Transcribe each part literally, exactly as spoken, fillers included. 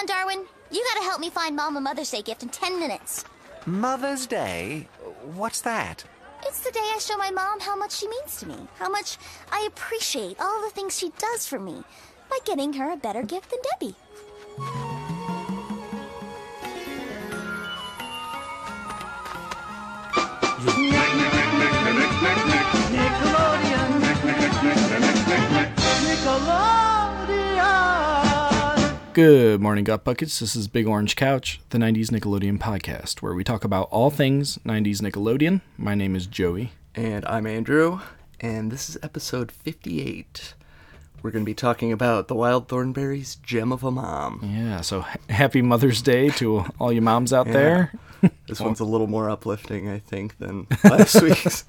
on, Darwin. You gotta help me find Mom a Mother's Day gift in ten minutes. Mother's Day? What's that? It's the day I show my mom how much she means to me, how much I appreciate all the things she does for me, by getting her a better gift than Debbie. Nickelodeon. Nickelodeon. Good morning, Gut Buckets. This is Big Orange Couch, the nineties Nickelodeon podcast, where we talk about all things nineties Nickelodeon. My name is Joey. And I'm Andrew. And this is episode fifty-eight. We're going to be talking about the Wild Thornberries' Gem of a Mom. Yeah, so happy Mother's Day to all you moms out yeah. there. This one's a little more uplifting, I think, than last week's.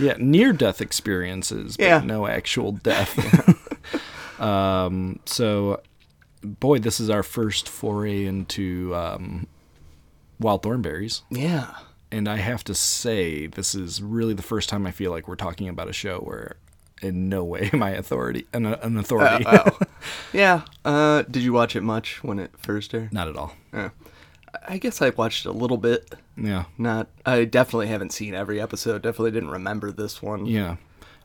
Yeah, near-death experiences, but yeah. no actual death. Yeah. um, so, boy, this is our first foray into um, Wild Thornberries. Yeah. And I have to say, this is really the first time I feel like we're talking about a show where in no way am I authority, an, an authority. Uh, oh. Yeah. Uh, did you watch it much when it first aired? Not at all. Yeah. I guess I watched a little bit. Yeah. Not. I definitely haven't seen every episode. Definitely didn't remember this one. Yeah.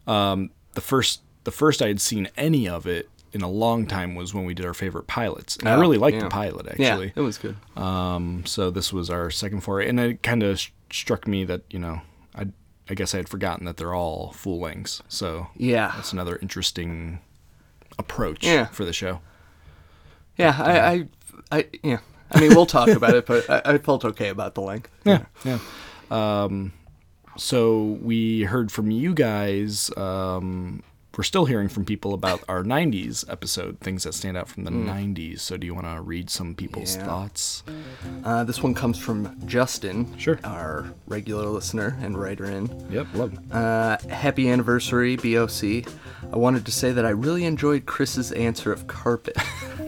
Um, the first the first I had seen any of it in a long time was when we did our favorite pilots. And oh, I really liked yeah. the pilot, actually. Yeah, it was good. Um, so this was our second foray. And it kind of sh- struck me that, you know, I I guess I had forgotten that they're all full lengths. So yeah. that's another interesting approach yeah. for the show. Yeah, but, I, uh, I, I, yeah. I mean, we'll talk about it, but I, I felt okay about the length. Yeah, yeah. Um, so we heard from you guys. Um, we're still hearing from people about our nineties episode, things that stand out from the mm. nineties. So do you want to read some people's yeah. thoughts? Uh, this one comes from Justin, sure. our regular listener and writer-in. Yep, love him. Uh, happy anniversary, B O C. I wanted to say that I really enjoyed Chris's answer of carpet.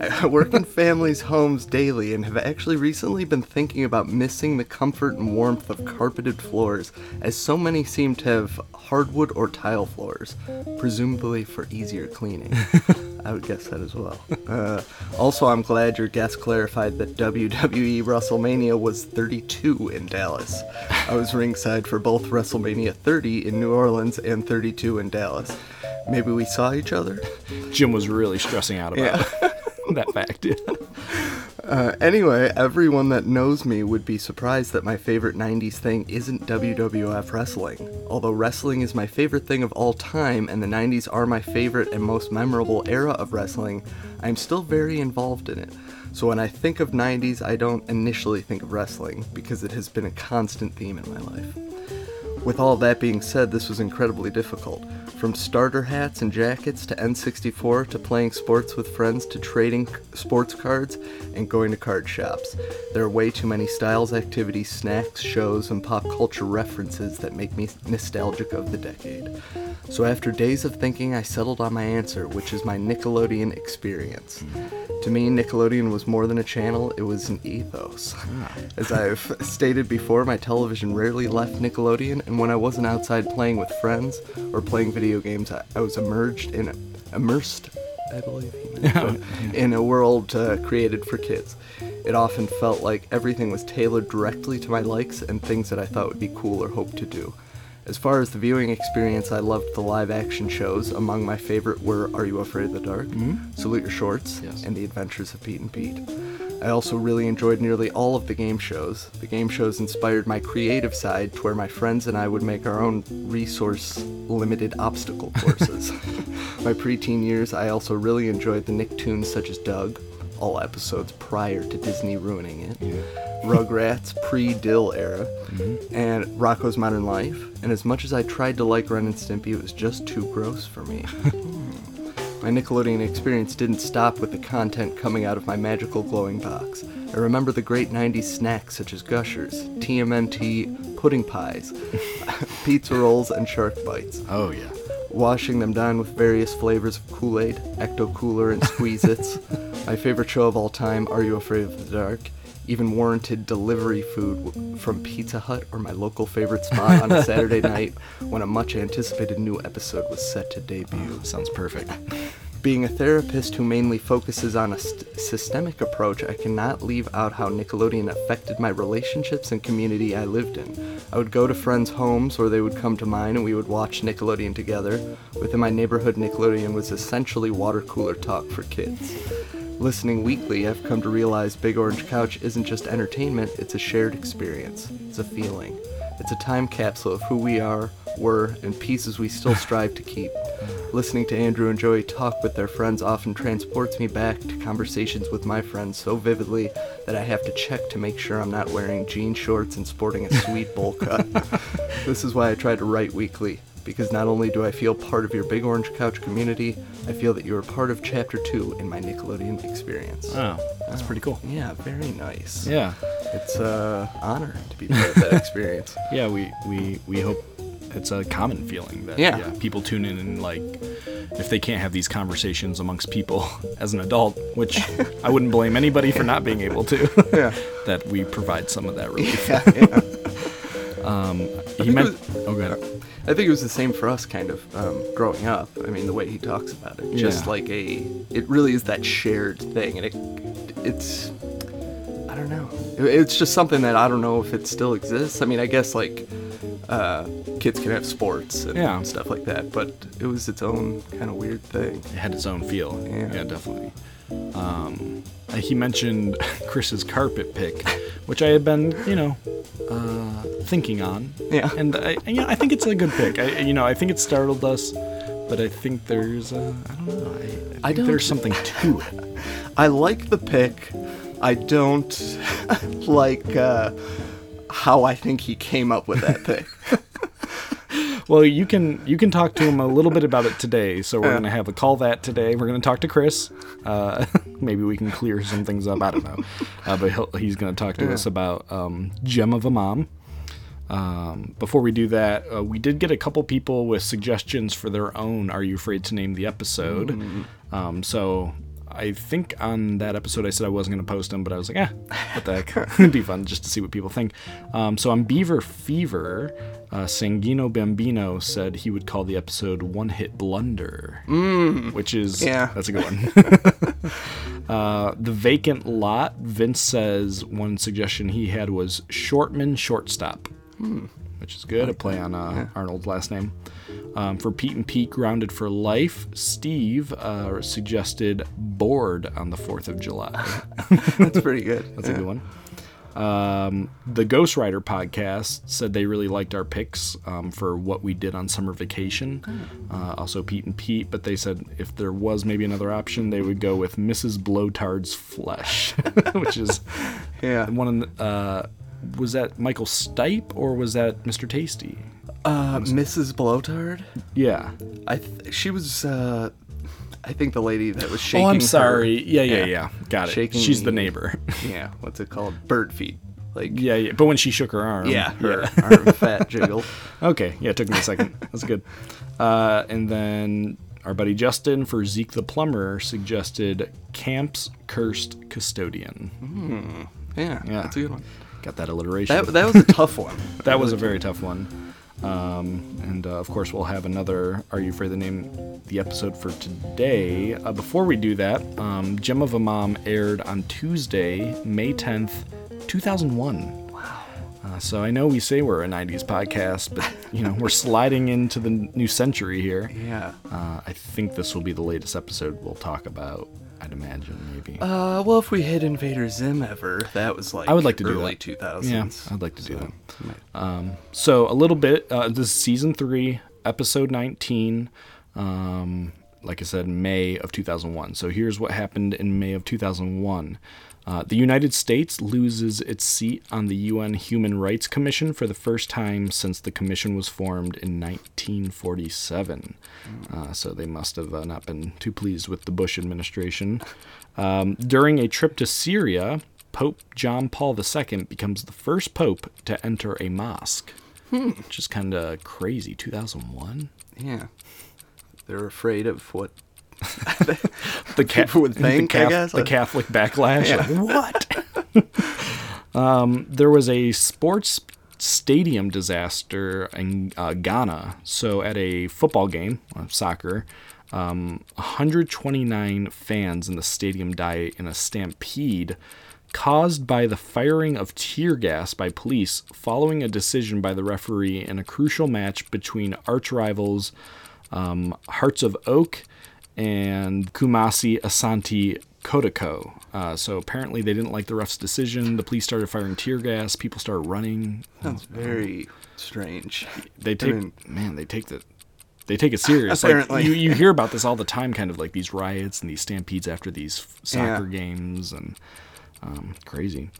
I work in families' homes daily and have actually recently been thinking about missing the comfort and warmth of carpeted floors, as so many seem to have hardwood or tile floors, presumably for easier cleaning. I would guess that as well. Uh, also, I'm glad your guest clarified that W W E WrestleMania was thirty-two in Dallas. I was ringside for both WrestleMania thirty in New Orleans and thirty-two in Dallas. Maybe we saw each other? Jim was really stressing out about yeah. that fact. Yeah. Uh, anyway, everyone that knows me would be surprised that my favorite nineties thing isn't W W F wrestling. Although wrestling is my favorite thing of all time, and the nineties are my favorite and most memorable era of wrestling, I'm still very involved in it. So when I think of nineties, I don't initially think of wrestling, because it has been a constant theme in my life. With all that being said, this was incredibly difficult. From starter hats and jackets to N sixty-four to playing sports with friends to trading sports cards and going to card shops. There are way too many styles, activities, snacks, shows, and pop culture references that make me nostalgic of the decade. So after days of thinking, I settled on my answer, which is my Nickelodeon experience. To me, Nickelodeon was more than a channel, it was an ethos. As I've stated before, my television rarely left Nickelodeon, and when I wasn't outside playing with friends or playing video games, I, I was emerged in, immersed, I believe, in a world uh, created for kids. It often felt like everything was tailored directly to my likes and things that I thought would be cool or hoped to do. As far as the viewing experience, I loved the live-action shows. Among my favorite were Are You Afraid of the Dark, mm-hmm. Salute Your Shorts, yes. and The Adventures of Pete and Pete. I also really enjoyed nearly all of the game shows. The game shows inspired my creative side, to where my friends and I would make our own resource-limited obstacle courses. My preteen years, I also really enjoyed the Nicktoons such as Doug, all episodes prior to Disney ruining it, yeah. Rugrats, pre-Dill era, mm-hmm. and Rocko's Modern Life, and as much as I tried to like Ren and Stimpy, it was just too gross for me. My Nickelodeon experience didn't stop with the content coming out of my magical glowing box. I remember the great nineties snacks such as Gushers, T M N T, pudding pies, pizza rolls, and shark bites. Oh yeah. Washing them down with various flavors of Kool-Aid, Ecto Cooler, and Squeezits. My favorite show of all time, Are You Afraid of the Dark, even warranted delivery food from Pizza Hut or my local favorite spot on a Saturday night when a much-anticipated new episode was set to debut. Oh, sounds perfect. Being a therapist who mainly focuses on a st- systemic approach, I cannot leave out how Nickelodeon affected my relationships and community I lived in. I would go to friends' homes, or they would come to mine, and we would watch Nickelodeon together. Within my neighborhood, Nickelodeon was essentially water cooler talk for kids. Listening weekly, I've come to realize Big Orange Couch isn't just entertainment, it's a shared experience. It's a feeling. It's a time capsule of who we are, were, and pieces we still strive to keep. Listening to Andrew and Joey talk with their friends often transports me back to conversations with my friends so vividly that I have to check to make sure I'm not wearing jean shorts and sporting a sweet bowl cut. This is why I try to write weekly, because not only do I feel part of your Big Orange Couch community, I feel that you are part of Chapter two in my Nickelodeon experience. Oh, that's oh, pretty cool. Yeah, very nice. Yeah. It's an honor to be part of that experience. Yeah, we, we, we hope it's a common feeling that yeah. Yeah, people tune in and, like, if they can't have these conversations amongst people as an adult, which I wouldn't blame anybody for not being able to, yeah. that we provide some of that relief. Yeah, yeah. um, he meant... Was, oh, go ahead. I think it was the same for us, kind of, um, growing up. I mean, the way he talks about it. Just yeah. like a... It really is that shared thing, and it it's... I don't know. It's just something that I don't know if it still exists. I mean, I guess, like... Uh, kids can have sports and yeah. stuff like that, but it was its own kind of weird thing. It had its own feel. Yeah, yeah definitely. Um, he mentioned Chris's carpet pick, which I had been, you know, uh, thinking on. Yeah. And I, and, you know, I think it's a good pick. I, you know, I think it startled us, but I think there's, uh, I don't know, I, I think I don't, there's something to it. I like the pick. I don't like... Uh, how I think he came up with that pick. Well, you can you can talk to him a little bit about it today. So we're uh, going to have a call that today. We're going to talk to Chris. Uh, maybe we can clear some things up. I don't know. Uh, but he'll, he's going to talk to yeah. us about um, Gem of a Mom. Um, before we do that, uh, we did get a couple people with suggestions for their own Are You Afraid to Name the Episode? Mm-hmm. Um, so... I think on that episode I said I wasn't going to post them, but I was like, eh, what the heck? It'd be fun just to see what people think. Um, so on Beaver Fever, uh, Sanguino Bambino said he would call the episode One Hit Blunder, mm. which is, yeah. that's a good one. uh, the Vacant Lot, Vince says one suggestion he had was Shortman Shortstop, mm. which is good, like a play that. on uh, yeah. Arnold's last name. Um, for Pete and Pete Grounded for Life, Steve uh, suggested Bored on the fourth of July. That's pretty good. That's yeah. a good one. Um, the Ghost Rider podcast said they really liked our picks um, for what we did on summer vacation. Uh, also Pete and Pete, but they said if there was maybe another option, they would go with Missus Blowtard's Flesh, which is yeah. one of the... Uh, was that Michael Stipe or was that Mister Tasty? Uh, Missus Blowtard? Yeah. I th- she was, uh, I think the lady that was shaking. Oh, I'm sorry. Her. Yeah, yeah, yeah, yeah. Got it. Shaking, she's the neighbor. Yeah. What's it called? Bird feet. Like. Yeah, yeah. But when she shook her arm. Yeah, her yeah. arm fat jiggle. Okay. Yeah, it took me a second. That's good. Uh, and then our buddy Justin for Zeke the Plumber suggested Camp's Cursed Custodian. Mm. Yeah, yeah. That's a good one. Got that alliteration. That, that was a tough one. that, that was a very tough one. Um, and, uh, of course, we'll have another Are You Afraid to Name the Episode for today. Uh, before we do that, um, Gem of a Mom aired on Tuesday, May tenth, two thousand one. Wow. Uh, so I know we say we're a nineties podcast, but, you know, we're sliding into the new century here. Yeah. Uh, I think this will be the latest episode we'll talk about. I'd imagine, maybe. Uh, well, if we hit Invader Zim ever, that was like I would like to early do that. two thousands. Yeah, I'd like to so, do that. Um, so a little bit, uh, this is season three, episode nineteen, um, like I said, May of two thousand one. So here's what happened in May of two thousand one. Uh, the United States loses its seat on the U N Human Rights Commission for the first time since the commission was formed in nineteen forty-seven. Uh, so they must have uh, not been too pleased with the Bush administration. Um, during a trip to Syria, Pope John Paul the Second becomes the first pope to enter a mosque, hmm. which is kind of crazy. two thousand one? Yeah. They're afraid of what... the, ca- would think, the, Catholic, I guess. the Catholic backlash. Yeah. Like, what? um, there was a sports stadium disaster in uh, Ghana. So at a football game, uh, soccer, Um, one hundred twenty-nine fans in the stadium died in a stampede caused by the firing of tear gas by police following a decision by the referee in a crucial match between arch rivals um, Hearts of Oak and Kumasi Asante Kotoko. Uh, so apparently they didn't like the ref's decision. The police started firing tear gas. People started running. That's very strange. They take I mean, man. They take the they take it serious. Apparently, like, you you hear about this all the time. Kind of like these riots and these stampedes after these soccer yeah. games and um, crazy.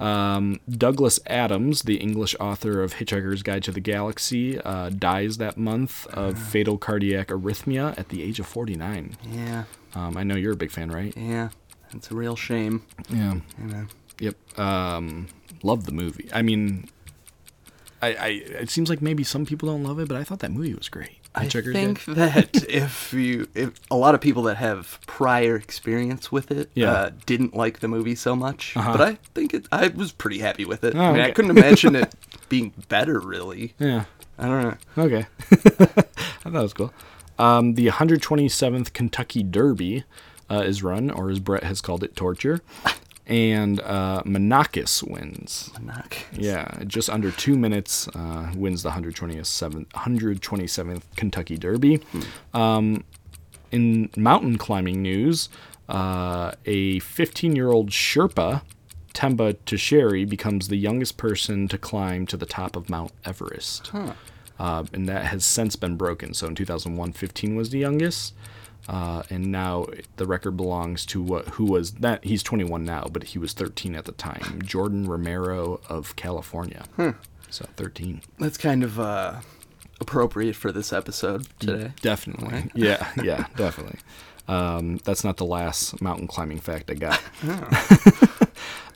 Um, Douglas Adams, the English author of Hitchhiker's Guide to the Galaxy, uh, dies that month of uh, fatal cardiac arrhythmia at the age of forty-nine. Yeah. Um, I know you're a big fan, right? Yeah. It's a real shame. Yeah. You know. Yep. Um, love the movie. I mean, I, I it seems like maybe some people don't love it, but I thought that movie was great. I think Guide. that if you, if a lot of people that have prior experience with it yeah. uh, didn't like the movie so much, uh-huh. but I think it, I was pretty happy with it. Oh, I mean, okay. I couldn't imagine it being better, really. Yeah. I don't know. Okay. I thought it was cool. Um, the one hundred twenty-seventh Kentucky Derby uh, is run, or as Brett has called it, torture. And uh, Monarchos wins. Monarchos. Yeah, just under two minutes uh, wins the one hundred twenty-seventh Kentucky Derby. Hmm. Um, in mountain climbing news, uh, a fifteen-year-old Sherpa, Temba Tsheri, becomes the youngest person to climb to the top of Mount Everest. Huh. Uh, and that has since been broken. So in two thousand one, fifteen was the youngest. Uh, and now the record belongs to what? Who was that? He's twenty-one now, but he was thirteen at the time. Jordan Romero of California. Hmm. So thirteen. That's kind of uh, appropriate for this episode today. Definitely. Right? Yeah. Yeah. Definitely. Um, that's not the last mountain climbing fact I got. Oh.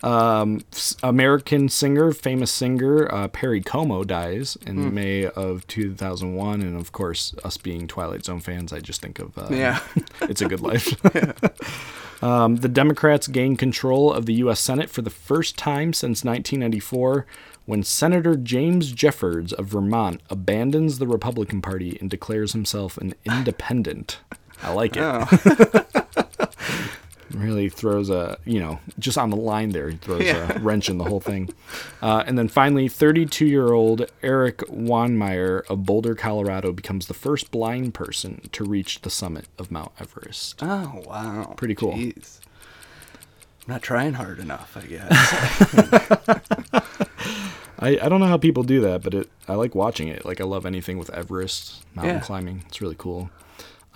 Um, American singer, famous singer, uh, Perry Como dies in mm. May of two thousand one. And of course, us being Twilight Zone fans, I just think of, uh, yeah. It's a Good Life. yeah. um, the Democrats gained control of the U S Senate for the first time since nineteen ninety-four, when Senator James Jeffords of Vermont abandons the Republican Party and declares himself an independent. I like it. Oh. Really throws a, you know, just on the line there, he throws yeah. a wrench in the whole thing. Uh, and then finally, thirty-two-year-old Eric Wanmeyer of Boulder, Colorado, becomes the first blind person to reach the summit of Mount Everest. Oh, wow. Pretty cool. Jeez. I'm not trying hard enough, I guess. I, I don't know how people do that, but it, I like watching it. Like, I love anything with Everest, mountain yeah. climbing. It's really cool.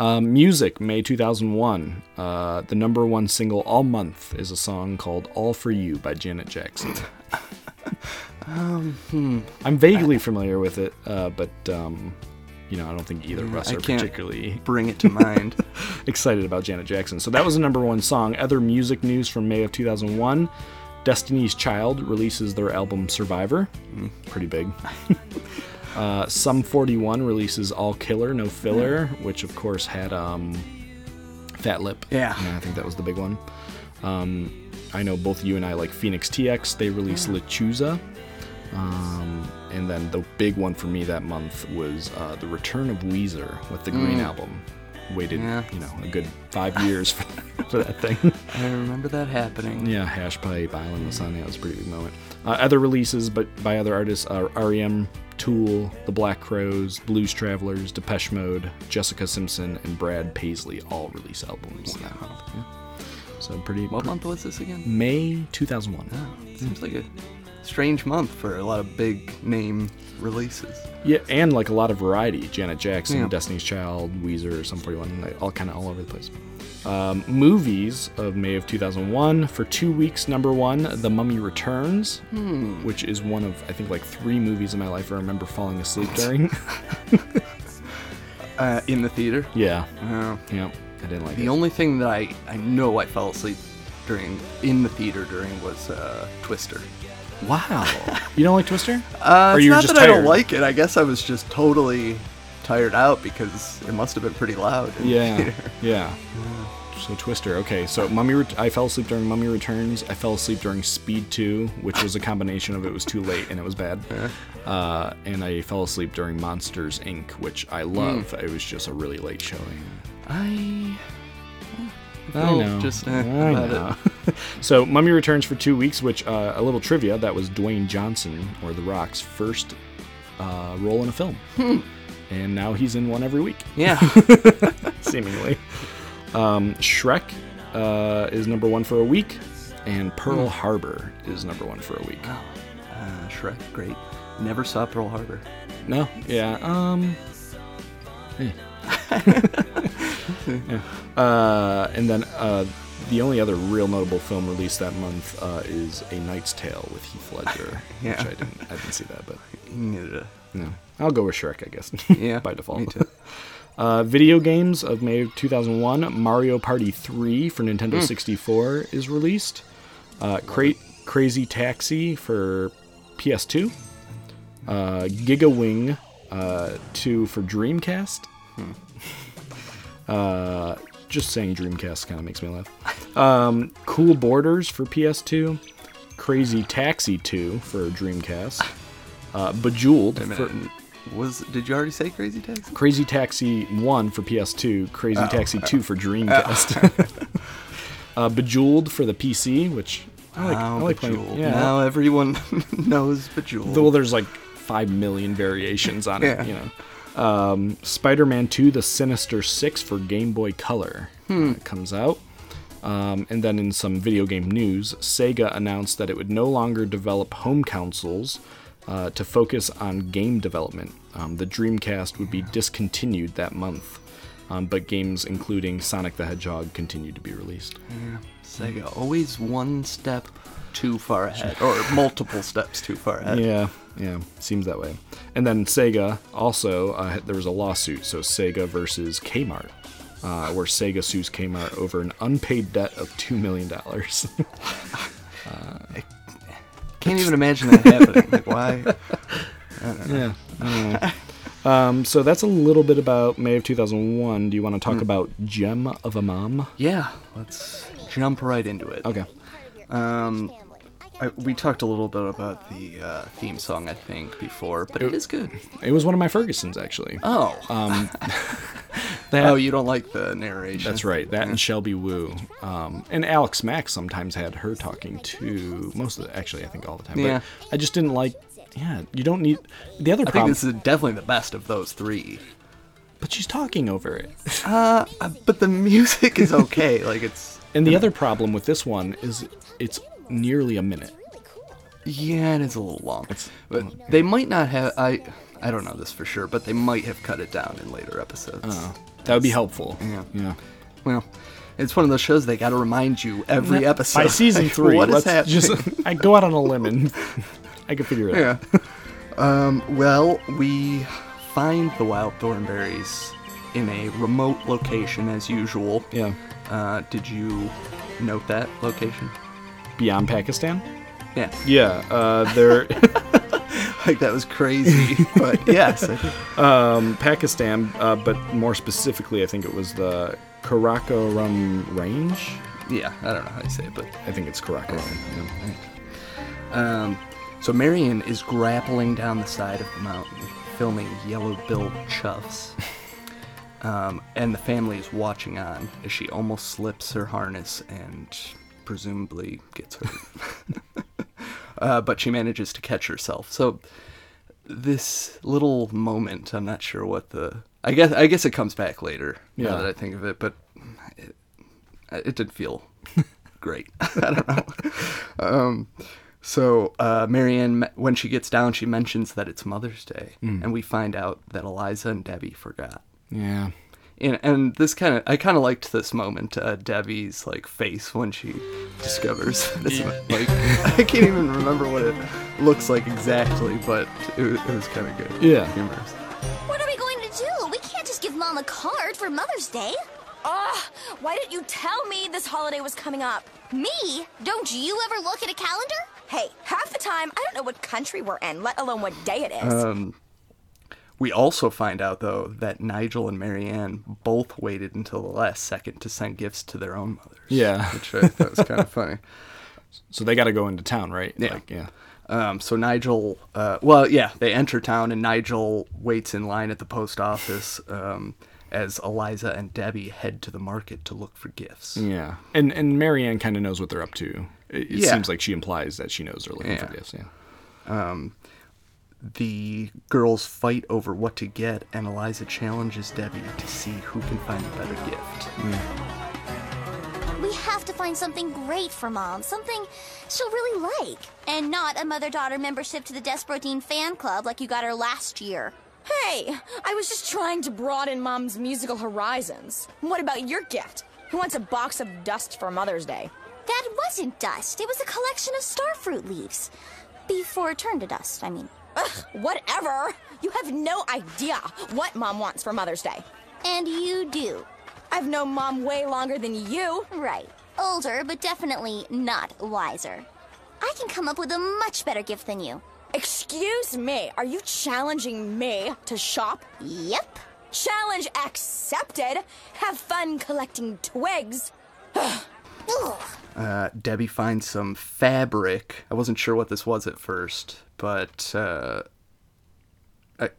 Um, music, May two thousand one. Uh, the number one single all month is a song called All For You by Janet Jackson. um, hmm. I'm vaguely I, familiar with it, uh, but, um, you know, I don't think either of us I are can't particularly... bring it to mind. excited about Janet Jackson. So that was the number one song. Other music news from May of two thousand one. Destiny's Child releases their album Survivor. Mm. Pretty big. Uh, Sum forty-one releases All Killer, No Filler, yeah. which of course had um, Fat Lip. Yeah. yeah. I think that was the big one. Um, I know both you and I like Phoenix T X. They released yeah. Lechuza. Um, and then the big one for me that month was uh, the return of Weezer with the Green mm. Album. Waited, yeah. you know, a good five years for, for that thing. I remember that happening. Yeah, Hash Pipe, Island in the Sun. That was a pretty big moment. Uh, other releases but by other artists are R E M, Tool, The Black Crowes, Blues Travelers, Depeche Mode, Jessica Simpson, and Brad Paisley all release albums. Wow. That month. Yeah. So pretty. What pretty, month was this again? May two thousand one. Oh, it seems like a strange month for a lot of big name releases. Yeah, and like a lot of variety. Janet Jackson, yeah. Destiny's Child, Weezer, Sum forty-one, like all kind of all over the place. Um, movies of May of two thousand one. For two weeks, number one, The Mummy Returns, hmm. which is one of, I think, like three movies in my life I remember falling asleep during. uh, in the theater? Yeah. Oh. Yeah, I didn't like the it. The only thing that I, I know I fell asleep during in the theater during was uh, Twister. Wow. You don't like Twister? Uh, or you it's not that tired? I don't like it. I guess I was just totally tired out because it must have been pretty loud. In yeah. The theater. Yeah. So Twister. Okay. So Mummy. Ret- I fell asleep during Mummy Returns. I fell asleep during Speed two, which was a combination of it was too late and it was bad. Yeah. Uh, and I fell asleep during Monsters, Incorporated, which I love. Mm. It was just a really late showing. I... That'll I know. Just, eh, I know. It. So, Mummy returns for two weeks, which, uh, a little trivia, that was Dwayne Johnson, or The Rock's, first uh, role in a film. Hmm. And now he's in one every week. Yeah. Seemingly. Um, Shrek uh, is number one for a week, and Pearl mm. Harbor is number one for a week. Oh. Uh, Shrek, great. Never saw Pearl Harbor. No? Yeah. Um... Yeah. Yeah. Uh, and then uh, the only other real notable film released that month uh, is A Knight's Tale with Heath Ledger. Yeah. Which I didn't, I didn't see that, but neither. No, I'll go with Shrek, I guess. Yeah, by default. Me too. Uh, video games of May of two thousand one. Mario Party three for Nintendo mm. sixty-four is released. Uh, Cra- Crazy Taxi for P S two. Uh, Gigawing uh, two for Dreamcast. Hmm. Uh, just saying Dreamcast kind of makes me laugh. Um, Cool Borders for P S two, Crazy Taxi two for Dreamcast, uh, Bejeweled. For, was did you already say Crazy Taxi? Crazy Taxi one for P S two, Crazy oh, Taxi oh. two for Dreamcast, oh. uh, Bejeweled for the P C, which I like. Wow, I like playing. Yeah. Now everyone knows Bejeweled. Well, there's like five million variations on yeah. it, you know. Um, Spider-Man two, The Sinister Six for Game Boy Color hmm. uh, comes out. Um, and then in some video game news, Sega announced that it would no longer develop home consoles uh, to focus on game development. Um, the Dreamcast would be discontinued that month, um, but games including Sonic the Hedgehog continued to be released. Yeah. Sega, always one step too far ahead, or multiple steps too far ahead. Yeah. Yeah, seems that way. And then Sega also, uh, there was a lawsuit, so Sega versus Kmart, uh, where Sega sues Kmart over an unpaid debt of two million dollars. uh, I can't even imagine that happening. Like, why? I don't know. Yeah, I don't know. Um, so that's a little bit about May of two thousand one. Do you want to talk mm. about Gem of a Mom? Yeah, let's jump right into it. Okay. Um... I, we talked a little bit about the uh, theme song, I think, before, but it, it is good. It was one of my Fergusons, actually. Oh. Um, that, oh, you don't like the narration. That's right. That and Shelby Woo. Um, and Alex Mack sometimes had her talking, too. Most of the, actually, I think all the time. Yeah. But I just didn't like, yeah, you don't need, the other problem. I think this is definitely the best of those three. But she's talking over it. uh, but the music is okay. Like, it's. And the other problem with this one is it's nearly a minute. Yeah, it is a little long. It's, but they might not have. I I don't know this for sure, but they might have cut it down in later episodes. Oh, that That's, would be helpful. Yeah. Yeah. Well, it's one of those shows they got to remind you every yeah. episode. By season three, what is happening? Just I go out on a limb and I can figure it yeah. out. Yeah. Um, well, we find the Wild Thornberries in a remote location as usual. Yeah. Uh, did you note that location? Beyond Pakistan? Yeah. Yeah. Uh, they're like that was crazy, but yes. Um, Pakistan, uh, but more specifically, I think it was the Karakoram Range. Yeah, I don't know how you say it, but I think it's Karakoram. Yeah. Um, so Marion is grappling down the side of the mountain, filming yellow-billed chuffs, um, and the family is watching on as she almost slips her harness and presumably gets hurt. uh, but she manages to catch herself. So this little moment, I'm not sure what the... I guess I guess it comes back later, yeah. now that I think of it, but it, it did feel great. I don't know. Um, so uh, Marianne, when she gets down, she mentions that it's Mother's Day, mm. and we find out that Eliza and Debbie forgot. Yeah. And, and this kind of, I kind of liked this moment, uh, Debbie's, like, face when she discovers this, yeah. like, I can't even remember what it looks like exactly, but it, it was kind of good. Yeah. Humorous. What are we going to do? We can't just give Mom a card for Mother's Day. Ugh, why didn't you tell me this holiday was coming up? Me? Don't you ever look at a calendar? Hey, half the time, I don't know what country we're in, let alone what day it is. Um... We also find out, though, that Nigel and Marianne both waited until the last second to send gifts to their own mothers. Yeah. Which I thought was kind of funny. So they got to go into town, right? Yeah. Like, yeah. Um, so Nigel, uh, well, yeah, they enter town, and Nigel waits in line at the post office, um, as Eliza and Debbie head to the market to look for gifts. Yeah. And and Marianne kind of knows what they're up to. It, it yeah. seems like she implies that she knows they're looking yeah. for gifts. Yeah. Um, the girls fight over what to get, and Eliza challenges Debbie to see who can find a better gift. Mm. We have to find something great for Mom, something she'll really like, and not a mother-daughter membership to the Despertine fan club like you got her last year. Hey, I was just trying to broaden Mom's musical horizons. What about your gift? Who wants a box of dust for Mother's Day? That wasn't dust. It was a collection of starfruit leaves. Before it turned to dust, I mean. Ugh, whatever. You have no idea what Mom wants for Mother's Day. And you do. I've known Mom way longer than you. Right. Older, but definitely not wiser. I can come up with a much better gift than you. Excuse me, are you challenging me to shop? Yep. Challenge accepted. Have fun collecting twigs. Uh, Debbie finds some fabric. I wasn't sure what this was at first, but uh, I,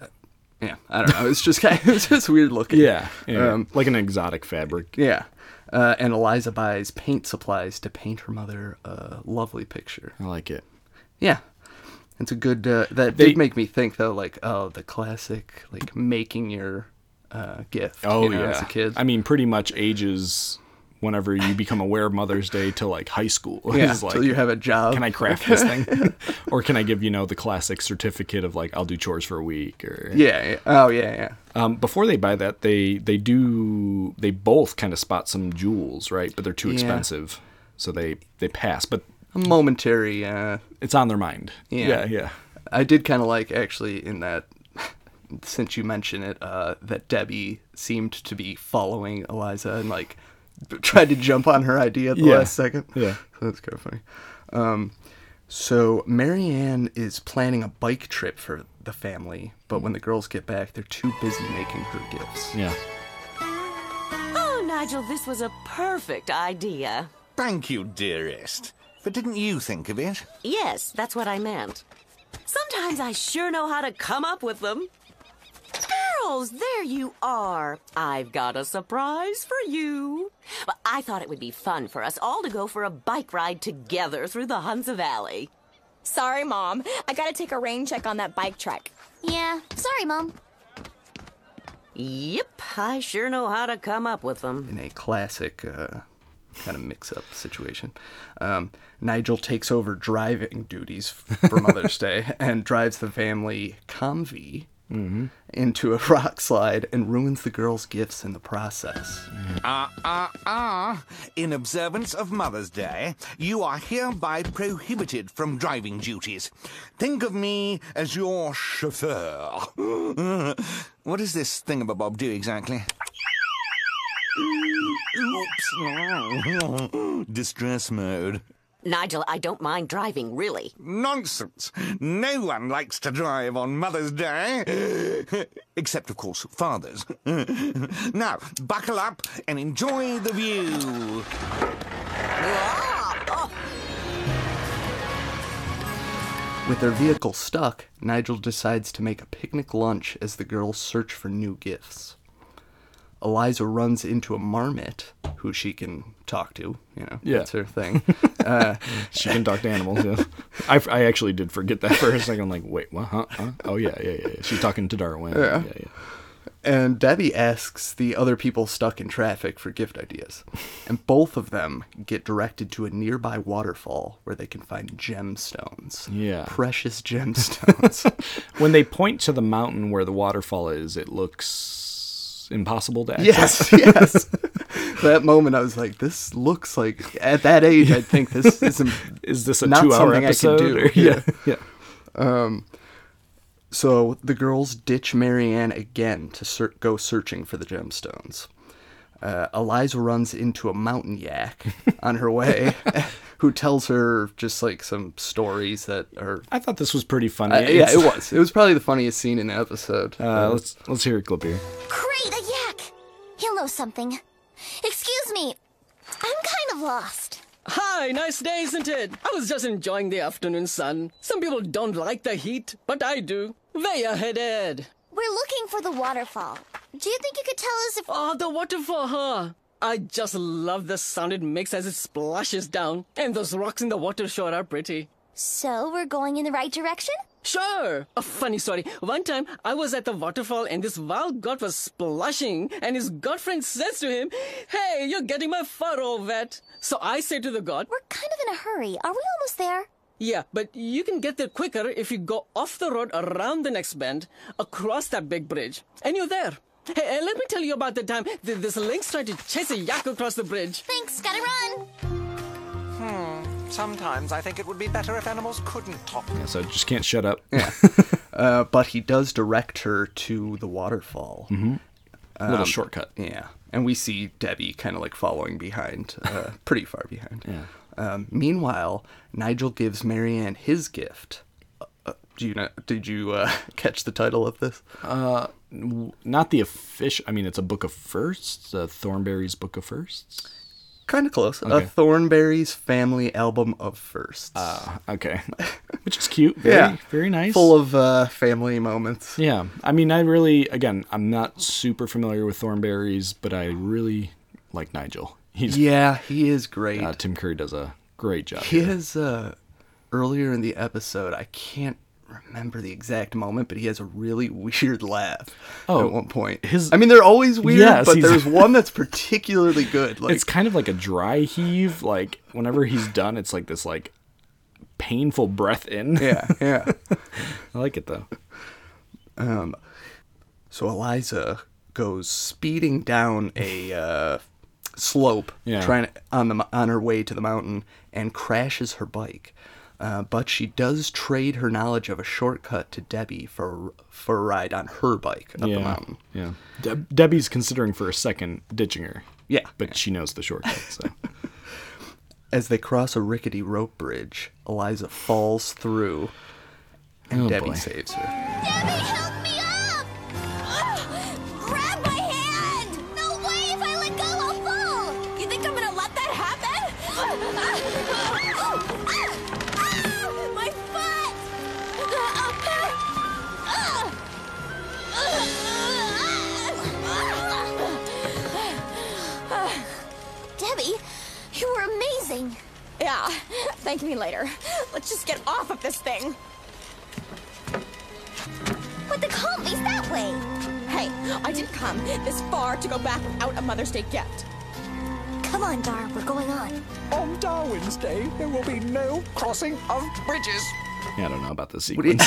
uh, yeah, I don't know. It's just kind of, it's just weird looking. Yeah, yeah. Um, like an exotic fabric. Yeah, uh, and Eliza buys paint supplies to paint her mother a lovely picture. I like it. Yeah. It's a good, uh, that they, did make me think, though, like, oh, the classic, like, making your uh, gift. Oh, you know, yeah. As a kid. I mean, pretty much ages whenever you become aware of Mother's Day to, like, high school. Yeah, until like, you have a job. Can I craft this thing? Or can I give, you know, the classic certificate of, like, I'll do chores for a week? Or Yeah, yeah. oh, yeah, yeah. Um, before they buy that, they, they do, they both kind of spot some jewels, right? But they're too yeah. expensive, so they, they pass. But momentary uh it's on their mind. yeah yeah, yeah. I did kind of like, actually, in that, since you mention it, uh that Debbie seemed to be following Eliza and like tried to jump on her idea at the yeah. last second. Yeah so that's kind of funny. Um so Marianne is planning a bike trip for the family, but when the girls get back, they're too busy making her gifts. Yeah oh, Nigel, this was a perfect idea. Thank you, dearest. But didn't you think of it? Yes, that's what I meant. Sometimes I sure know how to come up with them. Girls, there you are. I've got a surprise for you. But I thought it would be fun for us all to go for a bike ride together through the Hunza Valley. Sorry, Mom. I gotta take a rain check on that bike track. Yeah, sorry, Mom. Yep, I sure know how to come up with them. In a classic, uh... kind of mix-up situation. Um, Nigel takes over driving duties for Mother's Day and drives the family Comvee mm-hmm. into a rock slide and ruins the girls' gifts in the process. Ah, ah, ah. In observance of Mother's Day, you are hereby prohibited from driving duties. Think of me as your chauffeur. What does this thingamabob do exactly? Oops. Distress mode. Nigel, I don't mind driving, really. Nonsense. No one likes to drive on Mother's Day. Except, of course, fathers. Now, buckle up and enjoy the view. With their vehicle stuck, Nigel decides to make a picnic lunch as the girls search for new gifts. Eliza runs into a marmot, who she can talk to, you know, yeah. that's her thing. Uh, she can talk to animals, yeah. I, I actually did forget that for a second. I'm like, wait, what, huh, huh? Oh, yeah, yeah, yeah, yeah. She's talking to Darwin. Yeah. yeah, yeah. And Debbie asks the other people stuck in traffic for gift ideas. And both of them get directed to a nearby waterfall where they can find gemstones. Yeah. Precious gemstones. When they point to the mountain where the waterfall is, it looks impossible to access. Yes, yes. That moment I was like, this looks like, at that age, I think this is a, is this a two-hour episode? I can do. Yeah. yeah. Um, so the girls ditch Marianne again to ser- go searching for the gemstones. Uh, Eliza runs into a mountain yak on her way, who tells her just like some stories that are. I thought this was pretty funny. Uh, yeah, it was. It was probably the funniest scene in the episode. Uh, um, let's let's hear a clip here. Great, a yak. He'll know something. Excuse me, I'm kind of lost. Hi, nice day, isn't it? I was just enjoying the afternoon sun. Some people don't like the heat, but I do. Where you headed? We're looking for the waterfall. Do you think you could tell us if... Oh, the water for her. I just love the sound it makes as it splashes down. And those rocks in the water sure are pretty. So, we're going in the right direction? Sure! A funny story. One time, I was at the waterfall and this wild god was splashing and his godfriend says to him, "Hey, you're getting my furrow wet." So I say to the god, "We're kind of in a hurry. Are we almost there?" Yeah, but you can get there quicker if you go off the road around the next bend, across that big bridge, and you're there. Hey, let me tell you about the time th this lynx tried to chase a yak across the bridge. Thanks, gotta run. Hmm. Sometimes I think it would be better if animals couldn't talk. Yeah, so just can't shut up. Yeah. uh, but he does direct her to the waterfall. Mm-hmm. Um, Little shortcut. Yeah. And we see Debbie kind of like following behind, uh, pretty far behind. Yeah. Um, meanwhile, Nigel gives Marianne his gift. Uh, do you know, did you uh, catch the title of this? Uh, n- not the official. I mean, it's a book of firsts, uh, Thornberry's book of firsts. Kind of close. Okay. A Thornberry's family album of firsts. Ah, uh, okay. Which is cute. Very, yeah. Very nice. Full of uh, family moments. Yeah. I mean, I really, again, I'm not super familiar with Thornberry's, but I really like Nigel. He's, yeah, he is great. Uh, Tim Curry does a great job. He here. has, uh, earlier in the episode, I can't remember the exact moment, but he has a really weird laugh oh, at one point. His, I mean, they're always weird, yes, but there's one that's particularly good. Like, it's kind of like a dry heave. Like, whenever he's done, it's like this, like, painful breath in. Yeah, yeah. I like it, though. Um, so Eliza goes speeding down a uh, slope yeah. trying to, on, the, on her way to the mountain and crashes her bike. Uh, but she does trade her knowledge of a shortcut to Debbie for for a ride on her bike up yeah, the mountain. Yeah, De- Debbie's considering for a second ditching her. Yeah, but yeah. she knows the shortcut. So, as they cross a rickety rope bridge, Eliza falls through, and oh, Debbie boy. saves her. Debbie, help me up! Oh, grab my hand! No way! If I let go, I'll fall. You think I'm gonna let that happen? Oh, oh, oh, oh. Debbie, you were amazing. Yeah, thank me later. Let's just get off of this thing. But the company's that way. Hey, I didn't come this far to go back without a Mother's Day gift. Come on, Dar, we're going on. On Darwin's Day, there will be no crossing of bridges. Yeah, I don't know about the sequence.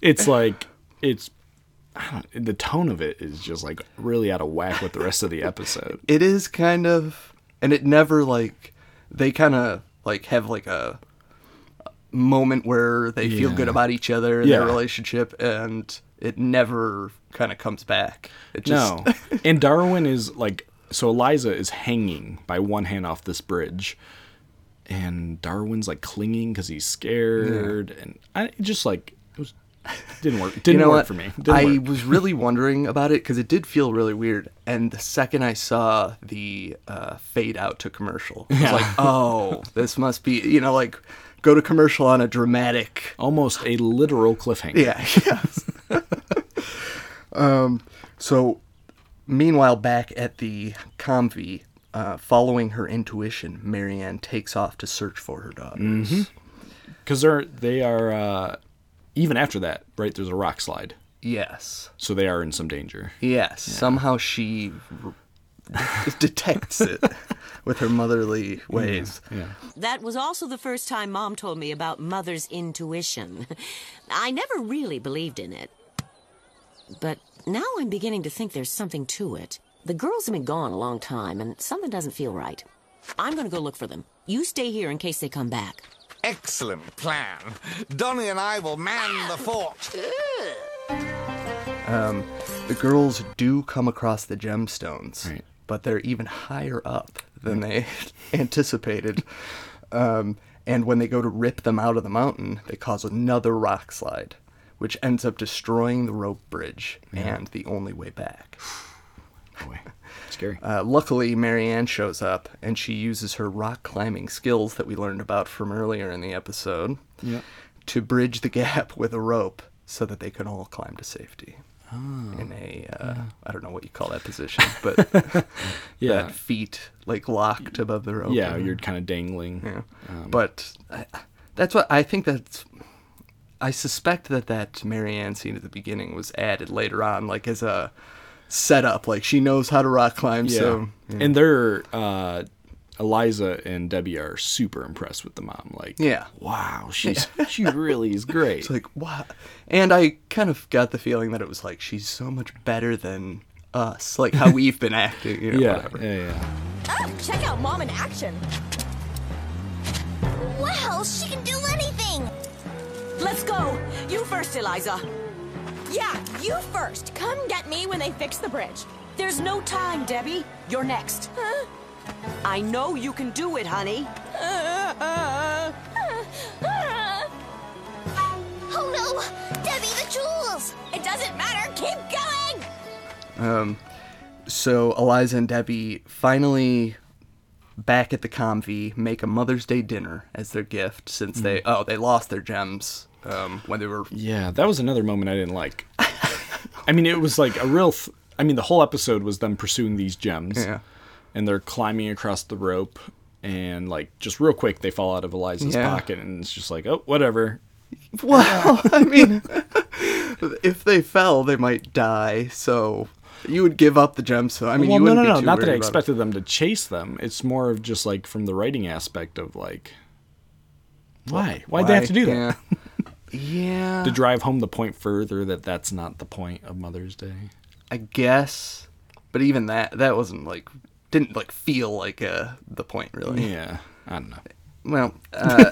It's like, it's... I don't, the tone of it is just like really out of whack with the rest of the episode. It is kind of, and it never like, they kind of like have like a moment where they yeah. feel good about each other and yeah. their relationship, and it never kind of comes back. It just... No. And Darwin is like, so Eliza is hanging by one hand off this bridge, and Darwin's like clinging because he's scared, yeah. and I just like, it was... Didn't work. Didn't you know work what? for me. Didn't I work. was really wondering about it because it did feel really weird. And the second I saw the uh, fade out to commercial, I was yeah. like, oh, this must be, you know, like go to commercial on a dramatic. Almost a literal cliffhanger. Yeah. Yes. um, so meanwhile, back at the convy, uh, following her intuition, Marianne takes off to search for her daughters. Because mm-hmm. they are... Uh, Even after that, right, there's a rock slide. Yes. So they are in some danger. Yes. Yeah. Somehow she re- detects it with her motherly ways. Yeah. Yeah. That was also the first time Mom told me about Mother's intuition. I never really believed in it. But now I'm beginning to think there's something to it. The girls have been gone a long time, and something doesn't feel right. I'm going to go look for them. You stay here in case they come back. Excellent plan. Donnie and I will man the fort. Um, the girls do come across the gemstones, right. but they're even higher up than they anticipated. Um, and when they go to rip them out of the mountain, they cause another rock slide, which ends up destroying the rope bridge yeah. and the only way back. Boy, scary. Uh, luckily, Marianne shows up, and she uses her rock climbing skills that we learned about from earlier in the episode yep. to bridge the gap with a rope so that they can all climb to safety. oh, in a, uh, yeah. I don't know what you call that position, but yeah. that feet like locked above the rope. Yeah, you're kind of dangling. Yeah. Um, but I, that's what I think that's, I suspect that that Marianne scene at the beginning was added later on, like as a setup, like she knows how to rock climb. Yeah. So, yeah. And they're, uh, Eliza and Debbie are super impressed with the mom. Like, yeah. wow, she's yeah. she really is great. It's like, wow. And I kind of got the feeling that it was like, she's so much better than us, like how we've been acting, you know, yeah, whatever. Yeah, yeah. Oh, check out Mom in action. Wow, she can do anything. Let's go. You first, Eliza. Yeah, you first. Come get me when they fix the bridge. There's no time, Debbie. You're next. Huh? I know you can do it, honey. Uh, uh, uh, uh. Oh no! Debbie, the jewels! It doesn't matter, keep going! Um, so Eliza and Debbie finally, back at the Comvy, make a Mother's Day dinner as their gift, since mm. they, oh, they lost their gems um, when they were... Yeah, that was another moment I didn't like. I mean, it was like a real... Th- I mean, the whole episode was them pursuing these gems. Yeah. And they're climbing across the rope, and like just real quick, they fall out of Eliza's yeah. pocket, and it's just like, oh, whatever. Well, I mean, if they fell, they might die, so you would give up the gems. So I mean, well, you no, wouldn't no, no, be too not that I expected it. them to chase them. It's more of just like from the writing aspect of like, why, why'd why? they have to do that? Yeah. yeah, to drive home the point further that that's not the point of Mother's Day, I guess. But even that, that wasn't like. Didn't, like, feel like uh, the point, really. Yeah, I don't know. Well, uh,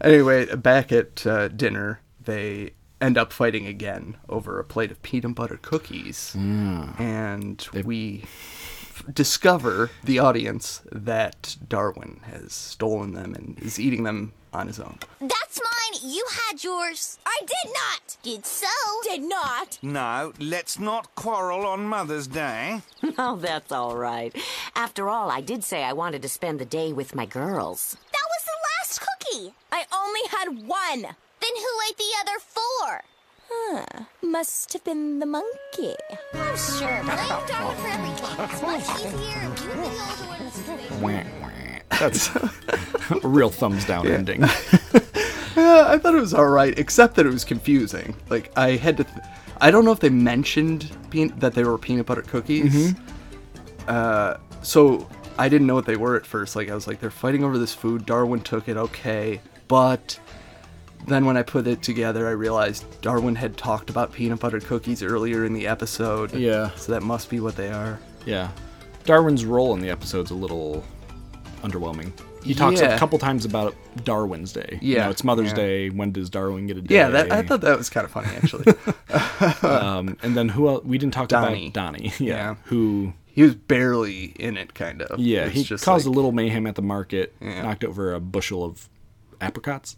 anyway, back at uh, dinner, they end up fighting again over a plate of peanut butter cookies. Mm. And They've... we f- discover, the audience, that Darwin has stolen them and is eating them on his own. That's mine! You had yours! I did not! Did so! Did not! No, let's not quarrel on Mother's Day. No, that's all right. After all, I did say I wanted to spend the day with my girls. That was the last cookie! I only had one! Then who ate the other four? Huh. Must have been the monkey. I'm sure. Blame Darwin for everything. It's much easier if you're the older one. That's a real thumbs down yeah. ending. yeah, I thought it was all right, except that it was confusing. Like, I had to... Th- I don't know if they mentioned pe- that they were peanut butter cookies. Mm-hmm. Uh, so, I didn't know what they were at first. Like, I was like, they're fighting over this food. Darwin took it, okay. But then when I put it together, I realized Darwin had talked about peanut butter cookies earlier in the episode. Yeah. So that must be what they are. Yeah. Darwin's role in the episode's a little... underwhelming. He talks yeah. a couple times about Darwin's Day. Yeah. You know, it's Mother's yeah. Day. When does Darwin get a day? Yeah, that, I thought that was kind of funny, actually. um, and then who else? We didn't talk Donnie. about Donnie. Yeah, yeah. Who... He was barely in it, kind of. Yeah, he just caused like, a little mayhem at the market, yeah. knocked over a bushel of apricots.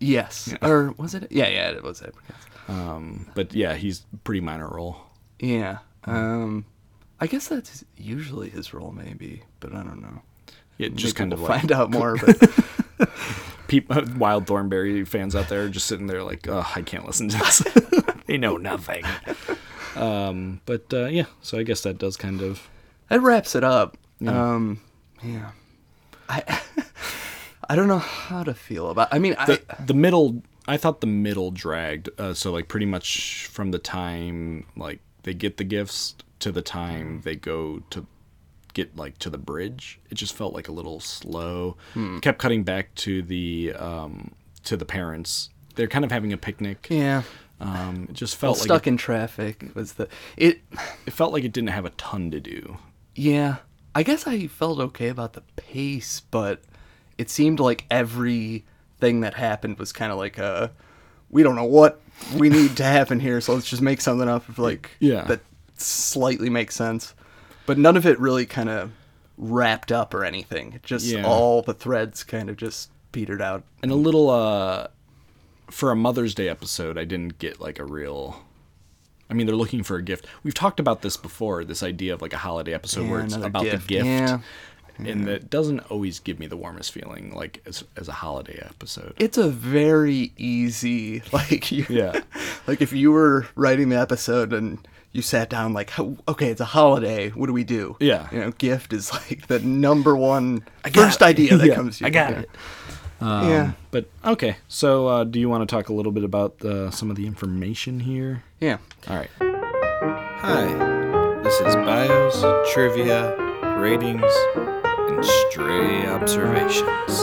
Yes. Yeah. Or was it? Yeah, yeah, it was apricots. Um, but yeah, he's pretty minor role. Yeah. Um, I guess that's usually his role, maybe, but I don't know. Yeah, just kind of like, find out more. But people, Wild Thornberry fans out there, are just sitting there like, oh, I can't listen to this. They know nothing. Um, but uh, yeah, so I guess that does kind of that wraps it up. Yeah, um, yeah. I I don't know how to feel about. I mean, the, I, the middle. I thought the middle dragged. Uh, so like pretty much from the time like they get the gifts to the time they go to. get like to the bridge, it just felt like a little slow. hmm. Kept cutting back to the um to the parents. They're kind of having a picnic. Yeah um it just felt well, like stuck it, in traffic was the it it felt like it didn't have a ton to do. yeah I guess I felt okay about the pace, but it seemed like everything that happened was kind of like a we don't know what we need to happen here, so let's just make something up of like yeah. that slightly makes sense. But none of it really kind of wrapped up or anything. Just yeah. all the threads kind of just petered out. And a little, uh, for a Mother's Day episode, I didn't get like a real, I mean, they're looking for a gift. We've talked about this before, this idea of like a holiday episode yeah, where it's about gift. the gift. Yeah. yeah. and that doesn't always give me the warmest feeling, like as as a holiday episode. It's a very easy, like you, yeah, like if you were writing the episode and you sat down, like, okay, it's a holiday, what do we do? Yeah, you know, gift is like the number one first it. idea that yeah, comes to you. I got yeah. it. Um, yeah, but okay. So, uh, do you want to talk a little bit about the, some of the information here? Yeah. All right. Hi, this is bios, trivia, ratings, and stray observations.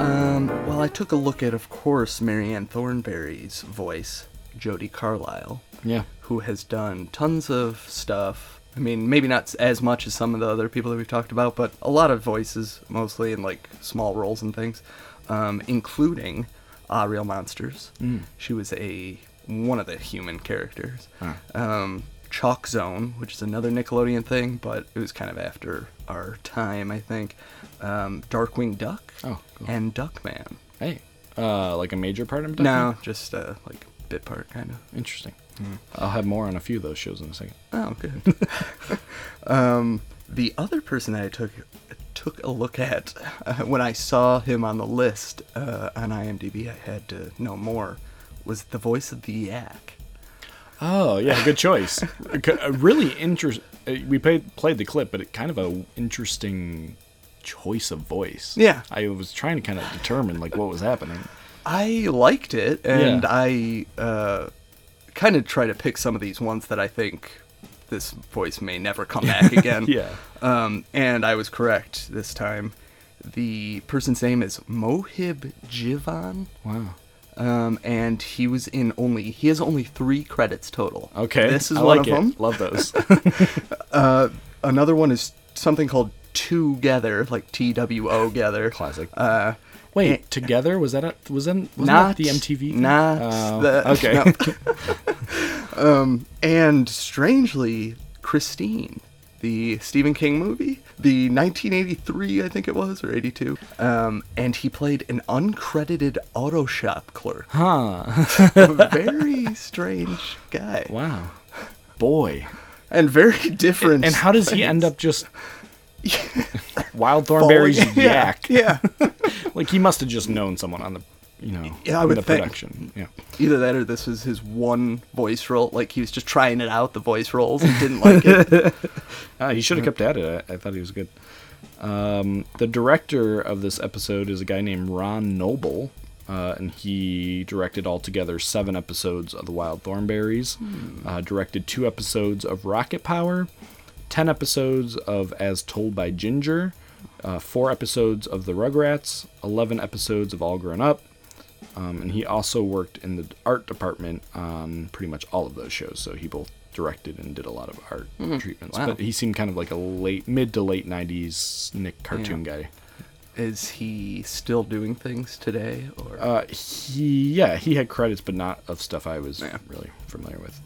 Um. Well, I took a look at, of course, Marianne Thornberry's voice, Jody Carlisle. Yeah. Who has done tons of stuff. I mean, maybe not as much as some of the other people that we've talked about, but a lot of voices, mostly in, like, small roles and things, um, including Ah Real Monsters. Mm. She was a one of the human characters. Huh. Um, Chalk Zone, which is another Nickelodeon thing, but it was kind of after our time, I think. Um, Darkwing Duck oh, cool. and Duckman. Hey, uh, like a major part of Duckman? No, just, uh, like, bit part, kind of. Interesting. Mm. I'll have more on a few of those shows in a second. Oh, good. um, the other person I took took a look at, uh, when I saw him on the list uh, on IMDb, I had to know more, was the voice of the Yak. Oh, yeah, good choice. a really interesting... We played, played the clip, but it kind of a interesting choice of voice. Yeah. I was trying to kind of determine, like, what was happening. I liked it, and yeah. I... Uh, kind of try to pick some of these ones that I think this voice may never come back again. yeah. Um, and I was correct this time. The person's name is Mohib Jivan. Wow. Um, and he was in only, he has only three credits total. Okay. This is I one like of it. them. Love those. uh, another one is something called Together, like T W O-Gether. Classic. Uh, Wait, and, Together? Was that a, was that, wasn't not, that the M T V thing? Not uh, the... Okay. No. um, and strangely, Christine, the Stephen King movie, the nineteen eighty-three, I think it was, or eighty-two. Um, and he played an uncredited auto shop clerk. Huh. A very strange guy. Wow. Boy. And very different. And, and how does things. he end up just... Wild Thornberry's Yak. Yeah. yeah. Like, he must have just known someone on the, you know, yeah, I would the think. production. Yeah. Either that or this is his one voice role. Like, he was just trying it out, the voice roles, and didn't like it. uh, he should have kept at it. I, I thought he was good. Um, the director of this episode is a guy named Ron Noble, uh, and he directed altogether seven episodes of The Wild Thornberries, hmm. uh, directed two episodes of Rocket Power, ten episodes of As Told by Ginger, uh, four episodes of The Rugrats, eleven episodes of All Grown Up, um, and he also worked in the art department on pretty much all of those shows, so he both directed and did a lot of art mm-hmm. treatments. Wow. But he seemed kind of like a late, mid to late nineties Nick cartoon yeah. guy. Is he still doing things today? Or uh, he, yeah, he had credits, but not of stuff I was yeah. really familiar with.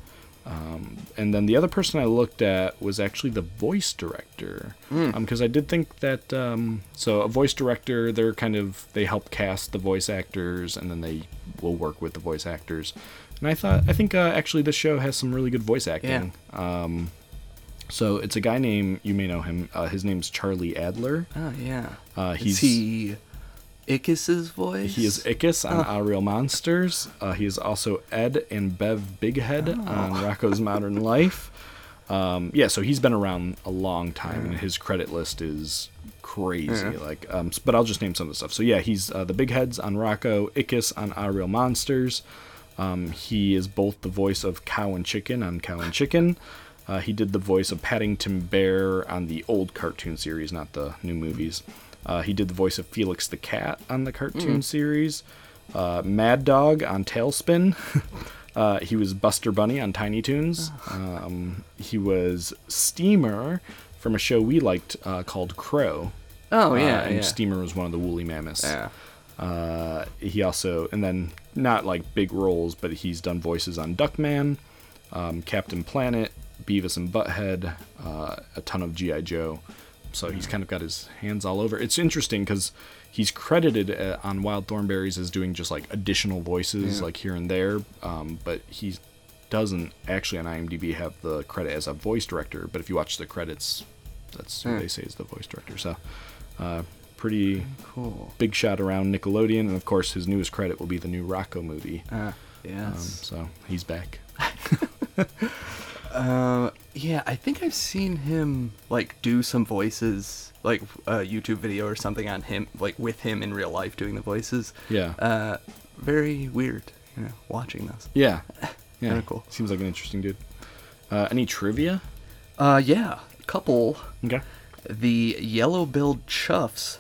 Um, and then the other person I looked at was actually the voice director, because mm. um, I did think that, um, so a voice director, they're kind of, they help cast the voice actors, and then they will work with the voice actors. And I thought, I think uh, actually this show has some really good voice acting. Yeah. Um, so it's a guy named, you may know him, uh, his name's Charlie Adler. Oh, yeah. Uh, he's, Is he Ickis's voice? He is Ickis on oh. Are Real Monsters. Uh, he is also Ed and Bev Bighead oh. on Rocko's Modern Life. Um, yeah, so he's been around a long time, yeah. and his credit list is crazy. Yeah. Like, um, but I'll just name some of the stuff. So yeah, he's uh, the Bigheads on Rocko, Ickis on Are Real Monsters. Um, he is both the voice of Cow and Chicken on Cow and Chicken. Uh, he did the voice of Paddington Bear on the old cartoon series, not the new movies. Uh, he did the voice of Felix the Cat on the cartoon mm. series, uh, Mad Dog on Tailspin. uh, he was Buster Bunny on Tiny Toons. Oh. Um, he was Steamer from a show we liked uh, called Crow. Oh, yeah, uh, and yeah. Steamer was one of the woolly mammoths. Yeah. Uh, he also, and then not like big roles, but he's done voices on Duckman, um, Captain Planet, Beavis and Butthead, uh, a ton of G I. Joe. So he's kind of got his hands all over. It's interesting because he's credited uh, on Wild Thornberries as doing just like additional voices, yeah. like here and there. Um, but he doesn't actually on IMDb have the credit as a voice director. But if you watch the credits, that's who mm. they say is the voice director. So uh, pretty cool. Big shot around Nickelodeon. And, of course, his newest credit will be the new Rocko movie. Uh, yes. Um, so he's back. uh, yeah, I think I've seen him, like, do some voices, like a YouTube video or something on him, like with him in real life doing the voices. Yeah. Uh, very weird, you know, watching those. Yeah. Yeah. Very cool. Seems like an interesting dude. Uh, any trivia? Uh, yeah, a couple. Okay. The yellow-billed chuffs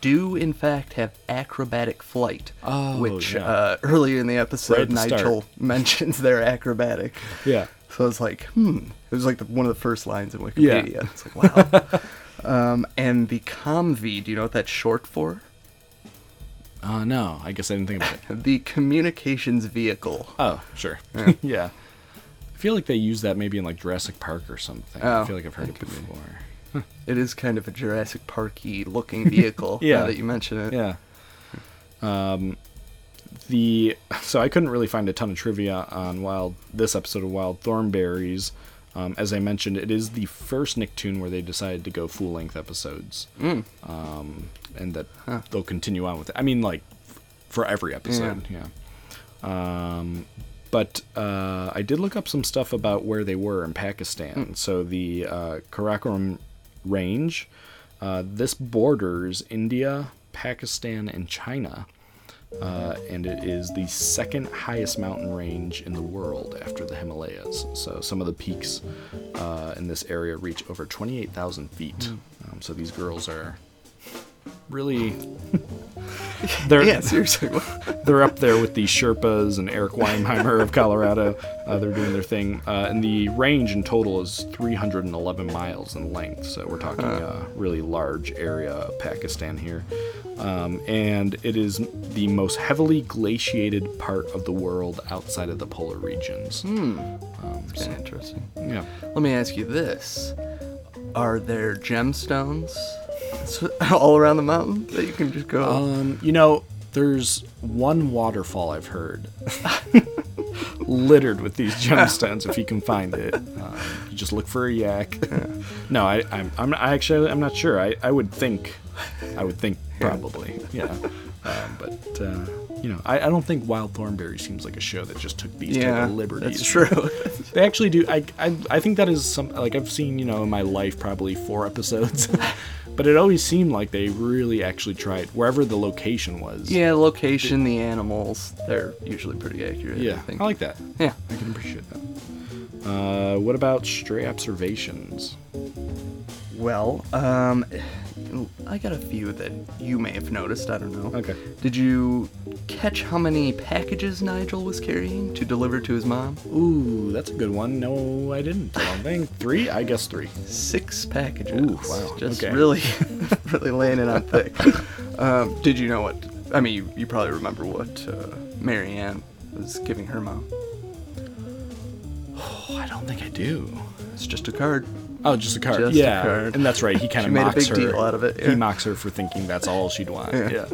do, in fact, have acrobatic flight, oh, which yeah. uh, earlier in the episode, right Nigel start. mentions they're acrobatic. Yeah. So I was like, hmm. It was like the, one of the first lines in Wikipedia. Yeah. It's like, wow. um, and the ComV, do you know what that's short for? Oh, uh, no. I guess I didn't think about it. The communications vehicle. Oh, sure. Yeah. yeah. I feel like they use that maybe in like Jurassic Park or something. Oh, I feel like I've heard it before. Huh. It is kind of a Jurassic Park-y looking vehicle. yeah. Now that you mention it. Yeah. Um, the so I couldn't really find a ton of trivia on Wild this episode of Wild Thornberries. Um, as I mentioned, it is the first Nicktoon where they decided to go full-length episodes, mm. um, and that huh. they'll continue on with it. I mean, like f- for every episode. Yeah. yeah. Um. But uh, I did look up some stuff about where they were in Pakistan. Mm. So the uh, Karakoram Range, uh, this borders India, Pakistan, and China. Uh, and it is the second highest mountain range in the world after the Himalayas. So some of the peaks uh, in this area reach over twenty-eight thousand feet. Mm. Um, so these girls are really... They're, yeah, seriously. They're up there with the Sherpas and Eric Weinheimer of Colorado. Uh, they're doing their thing. Uh, and the range in total is three hundred eleven miles in length. So we're talking uh, a really large area of Pakistan here. Um, and it is the most heavily glaciated part of the world outside of the polar regions. Hmm. Um, so, interesting. Yeah. Let me ask you this. Are there gemstones all around the mountain that you can just go? Um, you know, there's one waterfall I've heard littered with these gemstones. If you can find it, um, you just look for a yak. no, I, I'm, I'm I actually I'm not sure. I, I would think, I would think probably, yeah. You know. Um, but uh, you know, I, I don't think Wild Thornberry seems like a show that just took these yeah, type of liberties. That's true. They actually do. I, I I think that is some like I've seen you know in my life probably four episodes. But it always seemed like they really actually tried, wherever the location was. Yeah, the location, the, the animals, they're usually pretty accurate. Yeah, I, think. I like that. Yeah. I can appreciate that. Uh, what about stray observations? Well, um, I got a few that you may have noticed, I don't know. Okay. Did you catch how many packages Nigel was carrying to deliver to his mom? Ooh, that's a good one. No, I didn't. I don't think. Three? I guess three. Six packages. Ooh, wow. Just okay. really, really laying it on thick. um, did you know what, I mean, you, you probably remember what uh, Marianne was giving her mom. Oh, I don't think I do. It's just a card. Oh, just a card. Just yeah, a card. And that's right. He kind of mocks her. She made a big deal out of it. Yeah. He mocks her for thinking that's all she'd want. Yeah.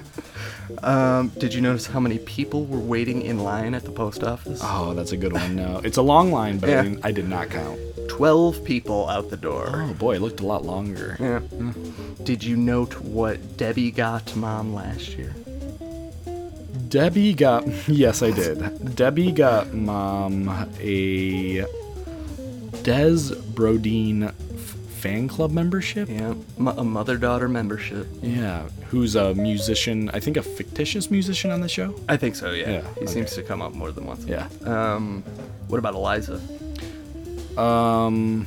yeah. Um, did you notice how many people were waiting in line at the post office? Oh, that's a good one. No, it's a long line, but yeah. I, mean, I did not count. Twelve people out the door. Oh boy, it looked a lot longer. Yeah. Mm. Did you note what Debbie got mom last year? Debbie got. Yes, I did. Debbie got mom a Des Brodine fan club membership? Yeah, a mother-daughter membership. Yeah, who's a musician, I think a fictitious musician on the show? I think so, yeah. yeah he okay. seems to come up more than once. Yeah. Um, what about Eliza? Um,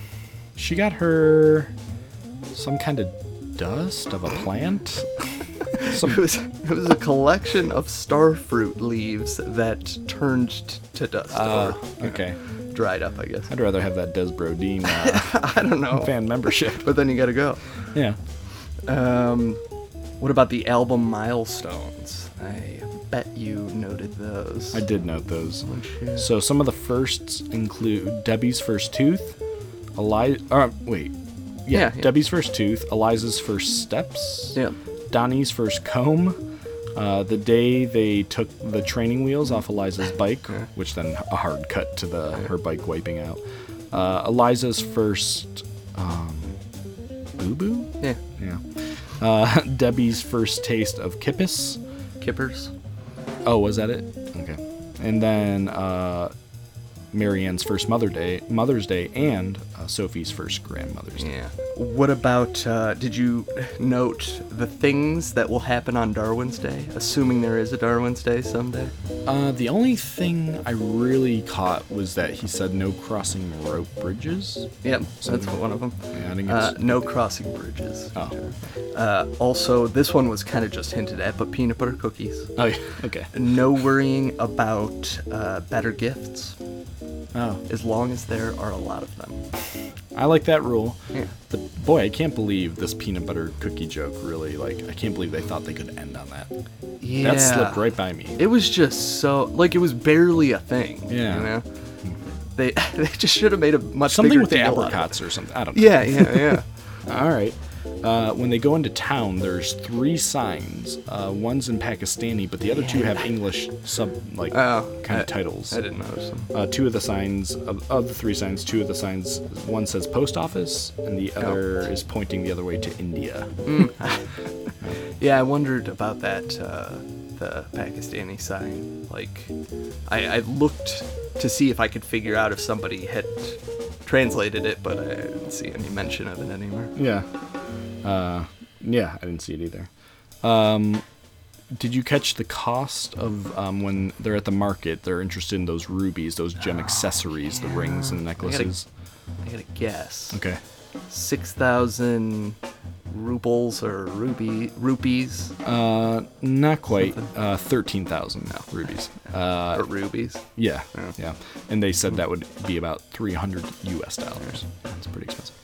she got her some kind of dust of a plant. Some... It was, it was a collection of starfruit leaves that turned t- to dust. Uh, or, okay. Know. Dried up, I guess. I'd rather have that Des Brodine uh, I don't know. fan membership. But then you gotta go. Yeah. Um, what about the album milestones? I bet you noted those. I did note those. Oh, so some of the firsts include Debbie's first tooth, Eliza... Uh, wait. Yeah, yeah, yeah, Debbie's first tooth, Eliza's first steps, yeah. Donnie's first comb, Uh, the day they took the training wheels off Eliza's bike, yeah. which then a hard cut to the her bike wiping out. Uh, Eliza's first, um, Uh, Debbie's First Taste of Kippis. Kippers. Oh, was that it? Okay. And then uh, Marianne's First Mother Day, Mother's Day, and uh, Sophie's First Grandmother's Day. Yeah. What about, uh, did you note the things that will happen on Darwin's Day, assuming there is a Darwin's Day someday? Uh, the only thing I really caught was that he said no crossing rope bridges. Yep, something. That's one of them. Yeah, I didn't get uh, no crossing bridges. Oh. Uh, also, this one was kind of just hinted at, but peanut butter cookies. Oh, yeah, okay. No worrying about uh, better gifts. Oh. As long as there are a lot of them. I like that rule. Yeah. The, boy, I can't believe this peanut butter cookie joke really, like, I can't believe they thought they could end on that. Yeah. That slipped right by me. It was just so, like, it was barely a thing. Yeah. You know? They they just should have made a much something bigger with the apricots or something. I don't know. Yeah, yeah, yeah. All right. Uh, when they go into town, there's three signs. Uh, one's in Pakistani, but the other yeah. two have English sub, like, oh, kind I, of titles. I didn't notice them. Uh, two of the signs, of, of the three signs, two of the signs, one says post office, and the other oh. is pointing the other way to India. Mm. Yeah, I wondered about that, uh, the Pakistani sign. Like, I, I looked to see if I could figure out if somebody had translated it, but I didn't see any mention of it anywhere. Yeah. Uh, yeah, I didn't see it either. Um, did you catch the cost of um, when they're at the market, they're interested in those rubies, those gem oh, accessories, yeah. the rings and necklaces? I gotta, I gotta guess. Okay. six thousand rubles or ruby, rupees? Uh, not quite. Uh, thirteen thousand now, rubies. Uh, or rubies? Yeah, oh. yeah. And they said that would be about three hundred U S dollars. That's pretty expensive.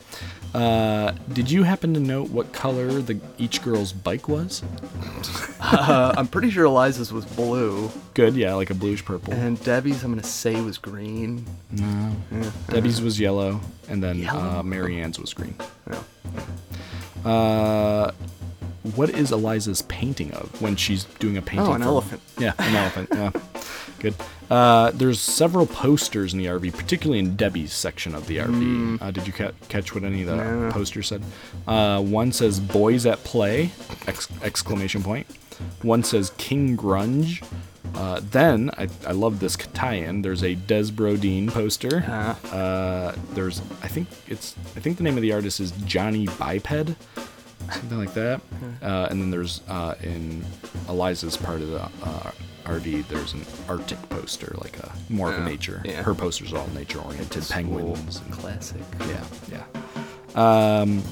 Uh, did you happen to note what color the each girl's bike was? uh, I'm pretty sure Eliza's was blue. Good, yeah, like a bluish purple. And Debbie's, I'm going to say, was green. No. Yeah. Debbie's was yellow, and then yellow. Uh, Mary Ann's was green. Yeah. Uh, what is Eliza's painting of when she's doing a painting? Oh, an from, elephant. Yeah, an elephant, yeah. Good. Uh, there's several posters in the R V, particularly in Debbie's section of the R V. Mm. Uh, did you ca- catch what any of the yeah. posters said? Uh, one says "Boys at Play!" Ex- exclamation point. One says "King Grunge." Uh, then I, I love this tie-in. There's a Des Brodine poster. Yeah. Uh, there's I think it's I think the name of the artist is Johnny Biped. Something like that. Uh, and then there's, uh, in Eliza's part of the uh, R V, there's an Arctic poster, like a more of a nature. Yeah. Her poster's all nature-oriented, penguins. And, classic. Yeah, yeah. Um,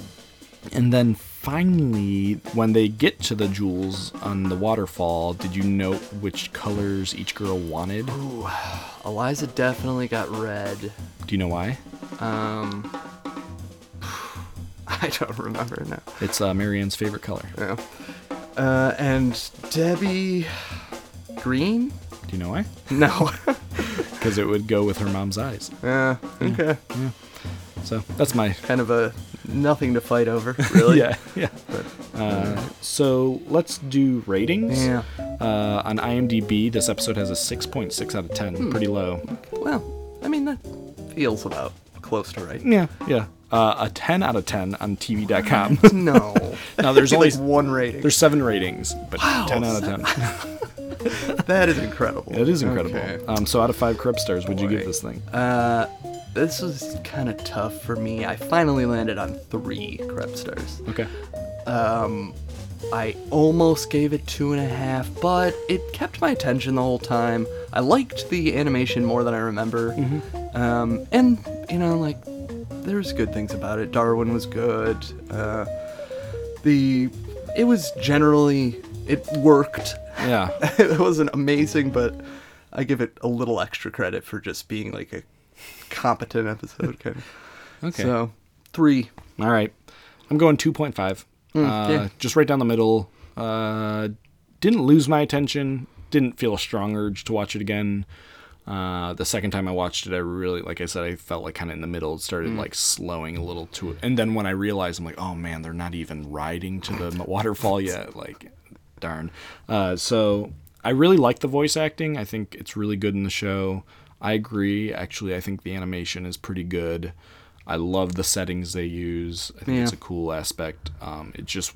and then finally, when they get to the jewels on the waterfall, did you note which colors each girl wanted? Ooh, Eliza definitely got red. Do you know why? Um... I don't remember now. It's uh, Marianne's favorite color. Yeah. Uh, and Debbie, green? Do you know why? No. Because it would go with her mom's eyes. Uh, okay. Yeah. Okay. So that's my kind of a nothing to fight over, really. yeah. Yeah. But, uh, uh, so let's do ratings. Yeah. Uh, on IMDb, this episode has a six point six out of ten. Hmm. Pretty low. Well, I mean that feels about close to right. Yeah. Yeah. Uh, a ten out of ten on T V dot com. No. Now there's only like one rating. There's seven ratings, but wow, ten out of ten. That is incredible. It is incredible. Okay. Um, so out of five Crep stars, would you give this thing? Uh, this was kind of tough for me. I finally landed on three Crep stars. Okay. Um, I almost gave it two and a half, but it kept my attention the whole time. I liked the animation more than I remember. Mm-hmm. Um, and you know, like. There's good things about it. Darwin was good. Uh, the it was generally it worked. Yeah, it wasn't amazing, but I give it a little extra credit for just being like a competent episode kind of. Okay. So three. All right, I'm going two point five. Mm, uh, yeah. Just right down the middle. Uh, didn't lose my attention. Didn't feel a strong urge to watch it again. Uh, the second time I watched it, I really, like I said, I felt like kind of in the middle. It started mm. like slowing a little to it. And then when I realized, I'm like, oh man, they're not even riding to the waterfall yet. Like, darn. Uh, so I really like the voice acting. I think it's really good in the show. I agree. Actually, I think the animation is pretty good. I love the settings they use. I think yeah. it's a cool aspect. Um, it just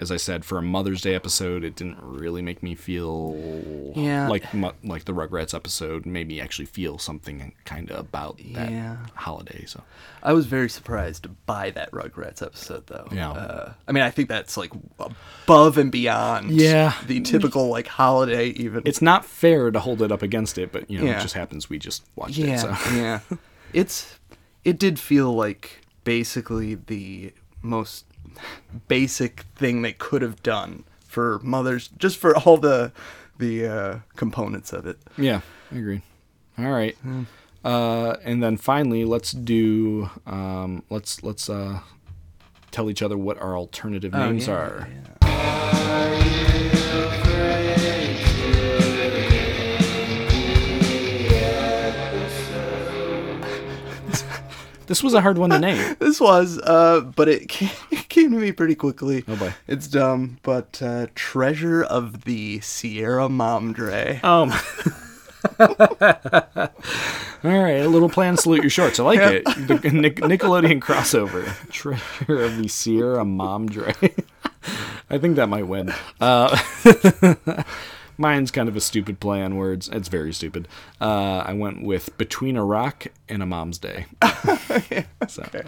as I said, for a Mother's Day episode, it didn't really make me feel yeah. like like the Rugrats episode made me actually feel something kind of about that yeah. holiday. So I was very surprised by that Rugrats episode, though. Yeah. Uh, I mean, I think that's like above and beyond yeah. the typical like holiday even. It's not fair to hold it up against it, but you know, yeah. it just happens. We just watched yeah. it. So. Yeah. It's, it did feel like basically the most basic thing they could have done for mothers, just for all the the uh, components of it. Yeah, I agree. All right, mm. uh, and then finally, let's do um, let's let's uh, tell each other what our alternative oh, names yeah, are. Yeah. This was a hard one to name. This was, uh, but it came, it came to me pretty quickly. Oh, boy. It's dumb, but uh, Treasure of the Sierra Madre. Oh, my. All right, a little plan, Salute Your Shorts. I like yeah. it. The Nic- Nickelodeon crossover. Treasure of the Sierra Madre. I think that might win. Uh, mine's kind of a stupid play on words. It's very stupid. Uh, I went with Between a Rock and a Mom's Day. yeah, so. Okay.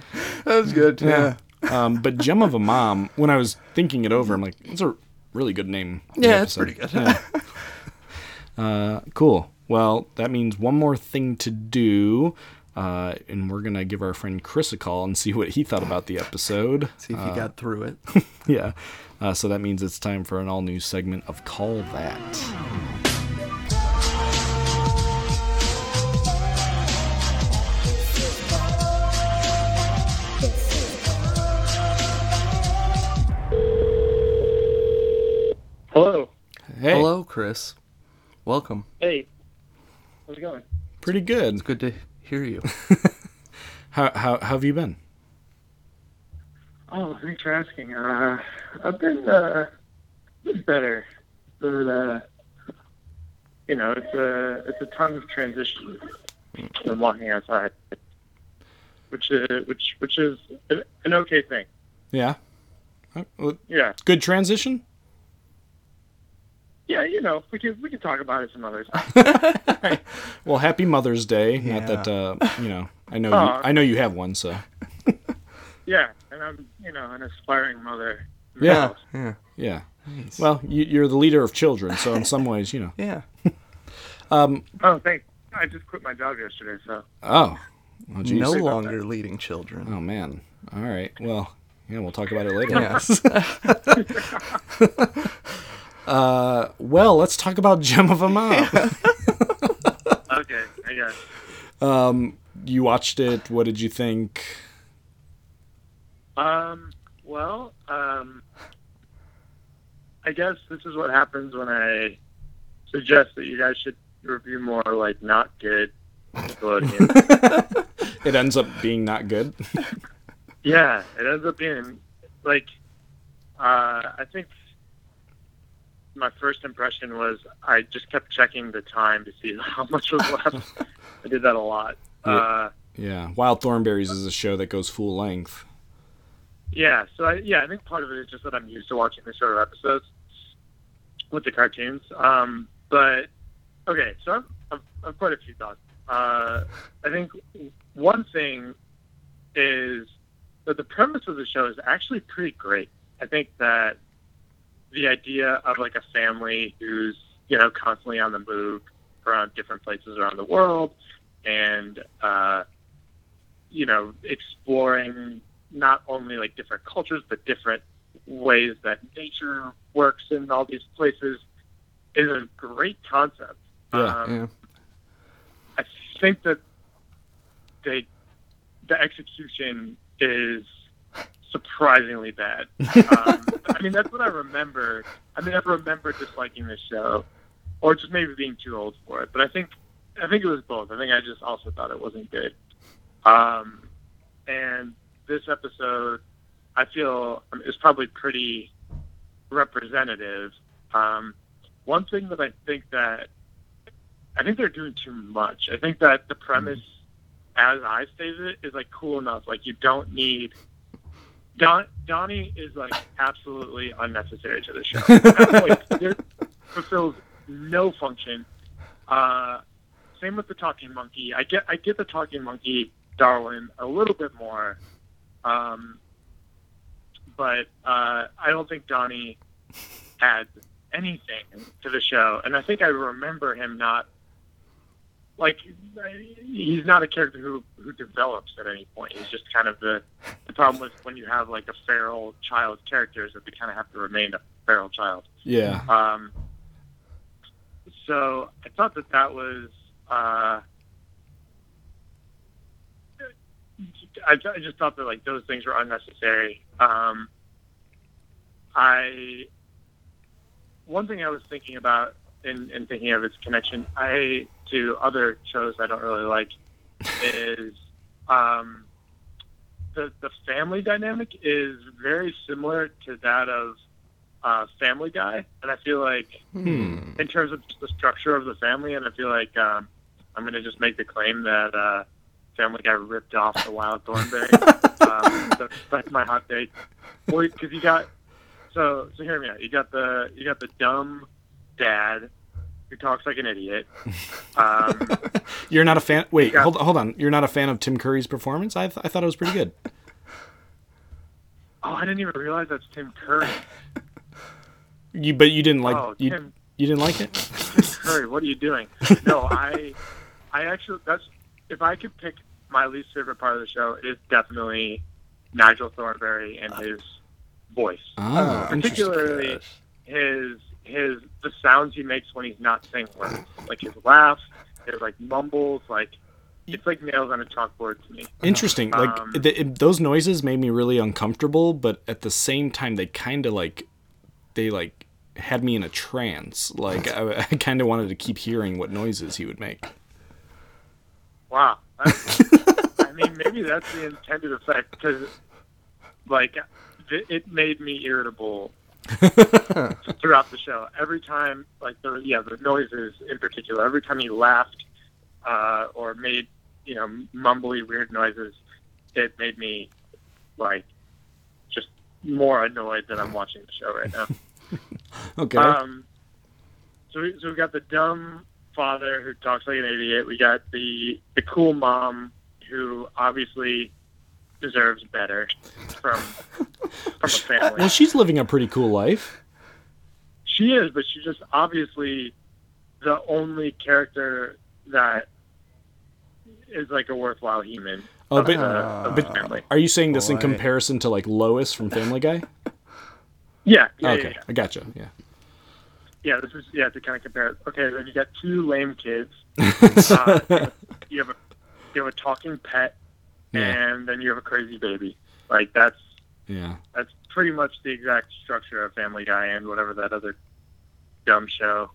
That was good. Yeah. yeah. Um, but Gem of a Mom, when I was thinking it over, I'm like, it's a really good name. Yeah, it's pretty good. yeah. uh, cool. Well, that means one more thing to do. Uh, and we're going to give our friend Chris a call and see what he thought about the episode. See if he uh, got through it. yeah. Uh, so that means it's time for an all-new segment of Call That. Hello. Hey. Hello, Chris. Welcome. Hey. How's it going? Pretty good. It's good to hear you. how, how how have you been? Oh, thanks for asking. Uh, I've been uh, better. But, uh, you know, it's a it's a time of transition from walking outside, which is which which is an, an okay thing. Yeah. Well, yeah. Good transition. Yeah, you know, we can we can talk about it some other time. Right. Well, happy Mother's Day. Yeah. Not that uh, you know, I know uh, you, I know you have one, so. Yeah, and I'm, you know, an aspiring mother. Yeah, yeah, yeah. Nice. Well, you, you're the leader of children, so in some ways, you know. yeah. um, oh, thanks. I just quit my job yesterday, so. Oh. Well, geez. No longer leading children. Oh, man. All right. Well, yeah, we'll talk about it later. Yes. uh, well, let's talk about Gem of a Mom. Okay, I guess. Um, you watched it. What did you think? Um, well, um, I guess this is what happens when I suggest that you guys should review more, like, not good Nickelodeon. It ends up being not good? Yeah, it ends up being, like, uh, I think my first impression was I just kept checking the time to see how much was left. I did that a lot. Yeah. Uh, yeah, Wild Thornberries is a show that goes full length. Yeah, so I, yeah, I think part of it is just that I'm used to watching these sort of episodes with the cartoons. Um, but okay, so I've, I've quite a few thoughts. Uh, I think one thing is that the premise of the show is actually pretty great. I think that the idea of like a family who's, you know, constantly on the move around different places around the world and uh, you know, exploring not only like different cultures, but different ways that nature works in all these places is a great concept. Yeah, um, yeah. I think that they, the execution is surprisingly bad. um, I mean, that's what I remember. I mean, I remember disliking this show or just maybe being too old for it, but I think, I think it was both. I think I just also thought it wasn't good. Um, and, this episode, I feel, is probably pretty representative. Um, one thing that I think that, I think they're doing too much. I think that the premise, as I stated it, is like cool enough. Like you don't need Don, Donnie is like absolutely unnecessary to the show. At that point, fulfills no function. Uh, same with the talking monkey. I get I get the talking monkey, Darwin, a little bit more, um, but uh, I don't think Donnie had anything to the show. And I think I remember him not, like, he's not a character who, who develops at any point. He's just kind of the, the problem with when you have, like, a feral child character is that they kind of have to remain a feral child. Yeah. Um. So I thought that that was, uh, I, I just thought that, like, those things were unnecessary. Um, I, one thing I was thinking about in, in thinking of its connection, I, to other shows I don't really like, is, um, the, the family dynamic is very similar to that of, Uh, Family Guy, and I feel like hmm. in terms of just the structure of the family, and I feel like um, I'm going to just make the claim that uh, Family Guy ripped off the Wild Thornberries. um, so that's my hot take. Because you got so so hear me out. You got the you got the dumb dad who talks like an idiot. Um, You're not a fan. Wait, got, hold hold on. You're not a fan of Tim Curry's performance? I th- I thought it was pretty good. Oh, I didn't even realize that's Tim Curry. You but you didn't like oh, you, Tim, you didn't like it? Tim Curry, what are you doing? No, I I actually that's if I could pick my least favorite part of the show, it is definitely Nigel Thornberry and his voice. Oh, particularly his his the sounds he makes when he's not saying words. Like his laugh, his like mumbles, like it's like nails on a chalkboard to me. Interesting. Um, like the, it, those noises made me really uncomfortable, but at the same time they kind of like they like had me in a trance. Like I, I kind of wanted to keep hearing what noises he would make. Wow. I, I mean, maybe that's the intended effect because like it, it made me irritable throughout the show. Every time, like the, yeah, the noises in particular, every time he laughed uh, or made, you know, mumbly weird noises, it made me like, more annoyed that I'm watching the show right now. Okay. Um, so, we, so we've got the dumb father who talks like an idiot. We got the the cool mom who obviously deserves better from from a family. Well, she's living a pretty cool life. She is, but she's just obviously the only character that is like a worthwhile human. Oh, but, uh, but are you saying this boy. in comparison to like Lois from Family Guy? yeah, yeah. Okay, yeah, yeah. I gotcha. Yeah. Yeah, this is yeah to kind of compare. Okay, then you got two lame kids. uh, you have a you have a talking pet, yeah. and then you have a crazy baby. Like that's yeah, that's pretty much the exact structure of Family Guy and whatever that other dumb show,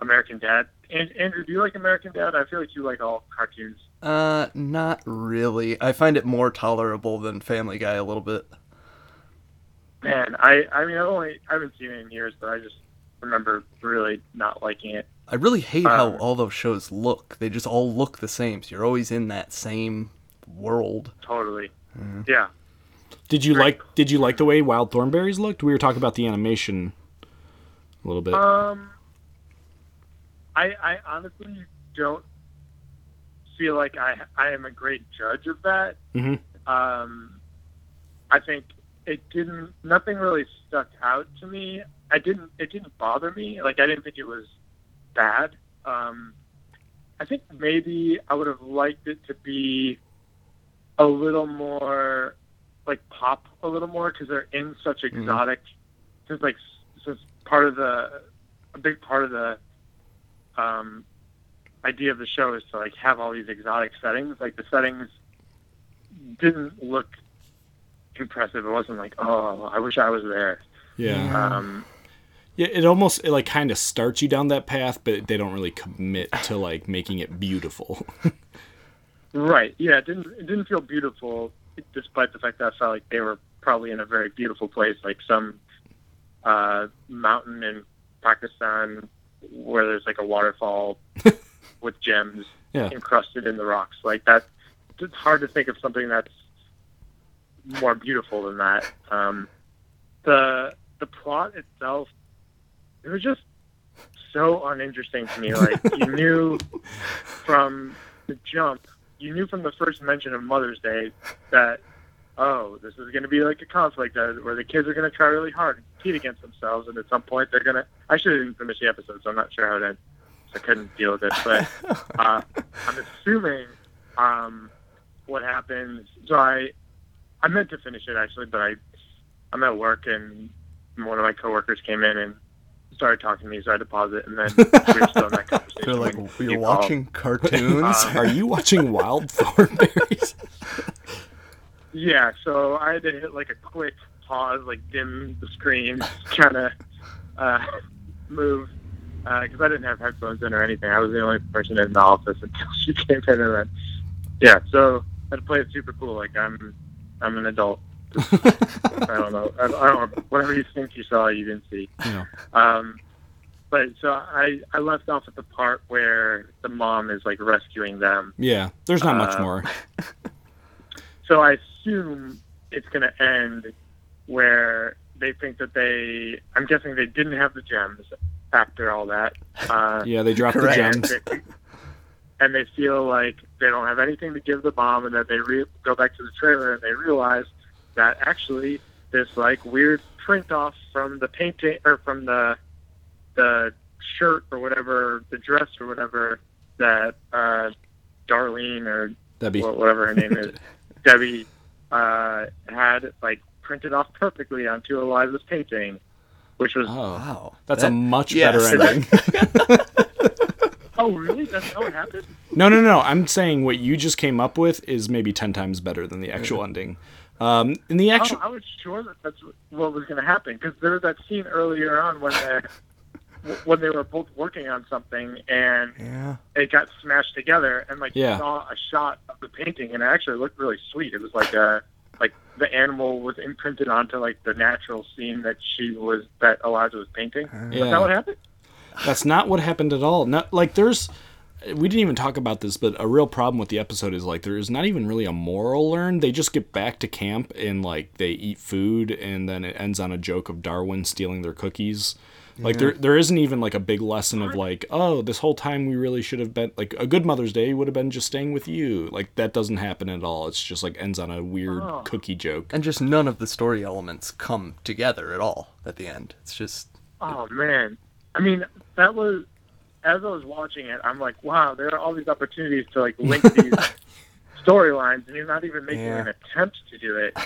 American Dad. And Andrew, do you like American Dad? I feel like you like all cartoons. Uh, not really. I find it more tolerable than Family Guy a little bit. Man, I, I mean, I've only, I haven't seen it in years, but I just remember really not liking it. I really hate um, how all those shows look. They just all look the same, so you're always in that same world. Totally. Mm-hmm. Yeah. Did you Great. like, did you like the way Wild Thornberries looked? We were talking about the animation a little bit. Um... I, I honestly don't feel like I I am a great judge of that. Mm-hmm. Um, I think it didn't. Nothing really stuck out to me. I didn't. It didn't bother me. Like I didn't think it was bad. Um, I think maybe I would have liked it to be a little more like pop, a little more because they're in such exotic. Because mm-hmm. like since part of the a big part of the. Um, idea of the show is to like have all these exotic settings. Like the settings didn't look impressive. It wasn't like, oh, I wish I was there. Yeah. Um, yeah. It almost it like kind of starts you down that path, but they don't really commit to like making it beautiful. Right. Yeah. It didn't it didn't feel beautiful, despite the fact that I felt like they were probably in a very beautiful place, like some uh, mountain in Pakistan. Where there's like a waterfall with gems yeah. encrusted in the rocks, like that. It's hard to think of something that's more beautiful than that. Um, the the plot itself, it was just so uninteresting to me. Like, you knew from the jump, you knew from the first mention of Mother's Day that, oh, this is going to be like a conflict where the kids are going to try really hard and compete against themselves, and at some point they're going to... I should have even finished the episode, so I'm not sure how it ends. I couldn't deal with it, but uh, I'm assuming um, what happens... So I, I meant to finish it, actually, but I, I'm at work, and one of my coworkers came in and started talking to me, so I had to pause it, and then we were still in that conversation. They're like, you're you watching called. Cartoons? Uh, are you watching Wild Thornberries? Yeah, so I had to hit like a quick pause, like dim the screen, kind of uh, move, because uh, I didn't have headphones in or anything. I was the only person in the office until she came in, and then yeah, so I had to play it super cool. Like I'm, I'm an adult. I don't know. I, I don't. Whatever you think you saw, you didn't see. Yeah. Um, but so I, I left off at the part where the mom is like rescuing them. Yeah, there's not uh, much more. So I assume it's going to end where they think that they... I'm guessing they didn't have the gems after all that. Uh, yeah, they dropped the gems. They, and they feel like they don't have anything to give the mom, and that they re- go back to the trailer and they realize that actually this like weird print-off from the painting or from the the shirt or whatever, the dress or whatever that uh, Darlene or Debbie. Whatever her name is. Debbie uh, had like printed off perfectly onto Eliza's painting, which was oh wow, that's that, a much yeah, better ending. Oh really? That's how it happened? No, no, no. I'm saying what you just came up with is maybe ten times better than the actual mm-hmm. ending. Um, in the actual, oh, I was sure that that's what was going to happen because there was that scene earlier on when they when they were both working on something and yeah. it got smashed together, and like yeah. you saw a shot. The painting, and it actually looked really sweet. It was like a like the animal was imprinted onto like the natural scene that she was that Eliza was painting. Uh, yeah. Is that what happened? That's not what happened at all. Not like there's we didn't even talk about this, but a real problem with the episode is like there's not even really a moral learned. They just get back to camp and like they eat food, and then it ends on a joke of Darwin stealing their cookies. Like, yeah. there there isn't even, like, a big lesson of, like, oh, this whole time we really should have been, like, a good Mother's Day would have been just staying with you. Like, that doesn't happen at all. It's just, like, ends on a weird oh. cookie joke. And just none of the story elements come together at all at the end. It's just... Oh, it... man. I mean, that was... As I was watching it, I'm like, wow, there are all these opportunities to, like, link these storylines, and you're not even making yeah. an attempt to do it.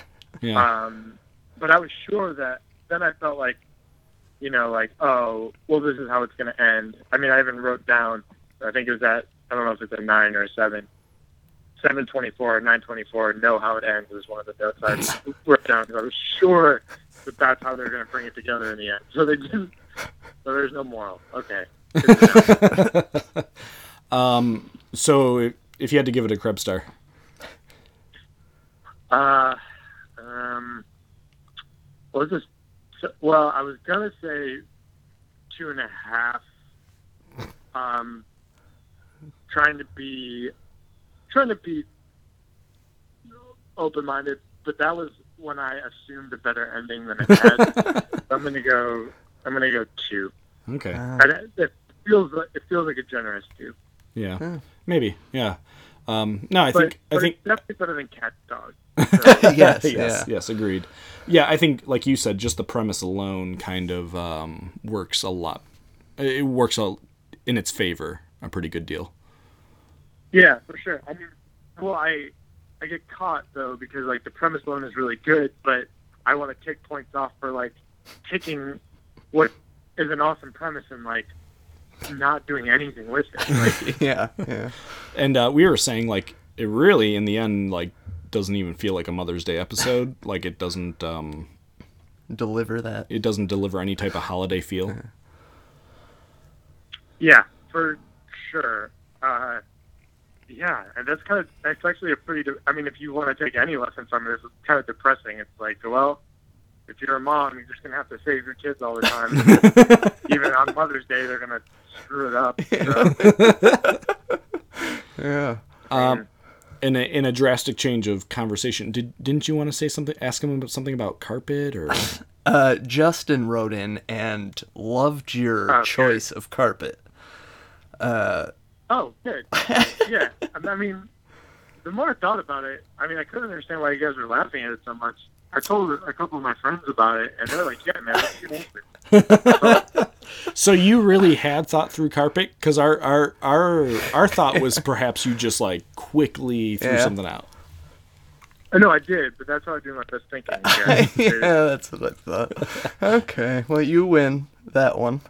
Yeah. Um, but I was sure that... Then I felt like, you know, like, oh, well, this is how it's going to end. I mean, I even wrote down, I think it was at, I don't know if it's a nine or a seven, seven twenty-four, nine twenty-four, know how it ends was one of the notes I wrote down because I was sure that that's how they're going to bring it together in the end. So they didn't, so there's no moral. Okay. um. So if you had to give it a Krebs star. Uh, um, what is this? So, well, I was going to say two and a half, um, trying to be, trying to be open-minded, but that was when I assumed a better ending than it had. I'm going to go, I'm going to go two. Okay. Uh, it, it feels like, it feels like a generous two. Yeah, huh. maybe. Yeah. Um, no, I but, think, but I think it's definitely better than Cat Dog. So. yes, yes, yeah. yes, agreed. Yeah, I think, like you said, just the premise alone kind of um, works a lot. It works all in its favor a pretty good deal. Yeah, for sure. I mean, well, I I get caught, though, because, like, the premise alone is really good, but I want to take points off for, like, taking what is an awesome premise and, like, not doing anything with it. Like, yeah, yeah. And uh, we were saying, like, it really, in the end, like, doesn't even feel like a Mother's Day episode. Like, it doesn't um, deliver that. It doesn't deliver any type of holiday feel. Yeah, for sure. Uh, yeah, and that's kind of that's actually a pretty. De- I mean, if you want to take any lesson from it, it's kind of depressing. It's like, well, if you're a mom, you're just gonna have to save your kids all the time. Even on Mother's Day, they're gonna screw it up. So. Yeah. Um. in a in a drastic change of conversation, did didn't you want to say something? Ask him about something about carpet or? uh, Justin wrote in and loved your okay. choice of carpet. Uh, oh, good. Yeah, I mean, the more I thought about it, I mean, I couldn't understand why you guys were laughing at it so much. I told a couple of my friends about it, and they're like, "Yeah, man, let's get into it." So you really had thought through carpet, because our, our our our thought was perhaps you just like quickly threw yeah. something out. No, I did, but that's how I do my best thinking. Guys. Yeah, that's what I thought. Okay, well, you win that one.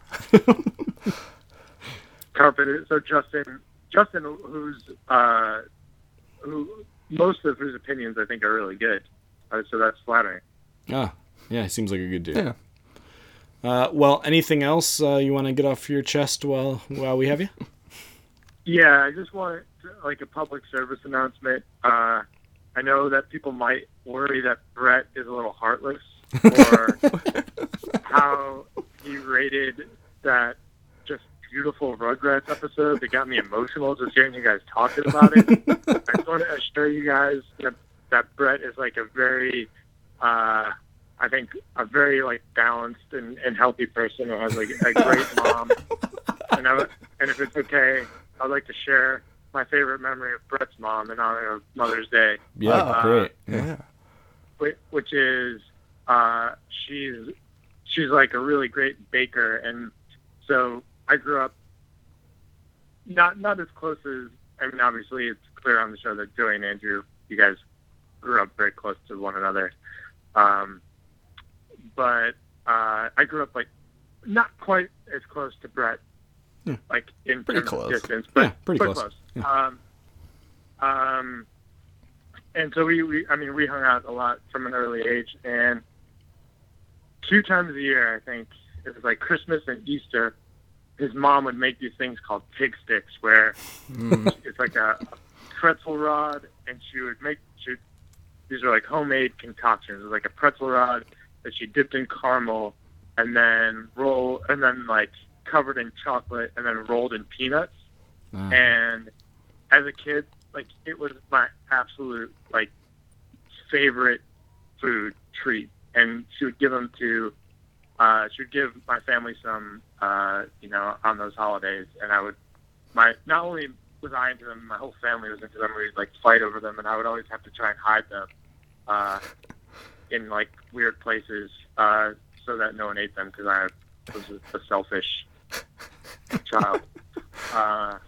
Carpet. So Justin, Justin, who's uh, who most of whose opinions I think are really good. Uh, so that's flattering. Ah, yeah, he seems like a good dude. Yeah. Uh, well, anything else uh, you want to get off your chest while while we have you? Yeah, I just want to, like, a public service announcement. Uh, I know that people might worry that Brett is a little heartless, or how he rated that just beautiful Rugrats episode that got me emotional just hearing you guys talking about it. I just want to assure you guys that that Brett is like a very, uh, I think, a very like balanced and, and healthy person who has like a great mom. And, I, and if it's okay, I'd like to share my favorite memory of Brett's mom in honor of Mother's Day. Yeah, uh, great. Yeah. Which is, uh, she's she's like a really great baker, and so I grew up not not as close as. I mean, obviously, it's clear on the show that Joey and Andrew, you guys grew up very close to one another. Um, but uh, I grew up, like, not quite as close to Brett, yeah. like, in pretty terms close. Of distance. But yeah, pretty close. close. Yeah. Um, um, and so we, we, I mean, we hung out a lot from an early age. And two times a year, I think, it was like Christmas and Easter, his mom would make these things called pig sticks, where mm. it's like a, a pretzel rod, and she would make, she would these are like homemade concoctions. It was like a pretzel rod that she dipped in caramel and then roll and then like covered in chocolate and then rolled in peanuts. Wow. And as a kid, like it was my absolute like favorite food treat. And she would give them to, uh, she would give my family some, uh, you know, on those holidays. And I would, my, not only was I into them, my whole family was into them, we'd like fight over them, and I would always have to try and hide them. Uh, in like weird places, uh, so that no one ate them because I was a selfish child. Uh,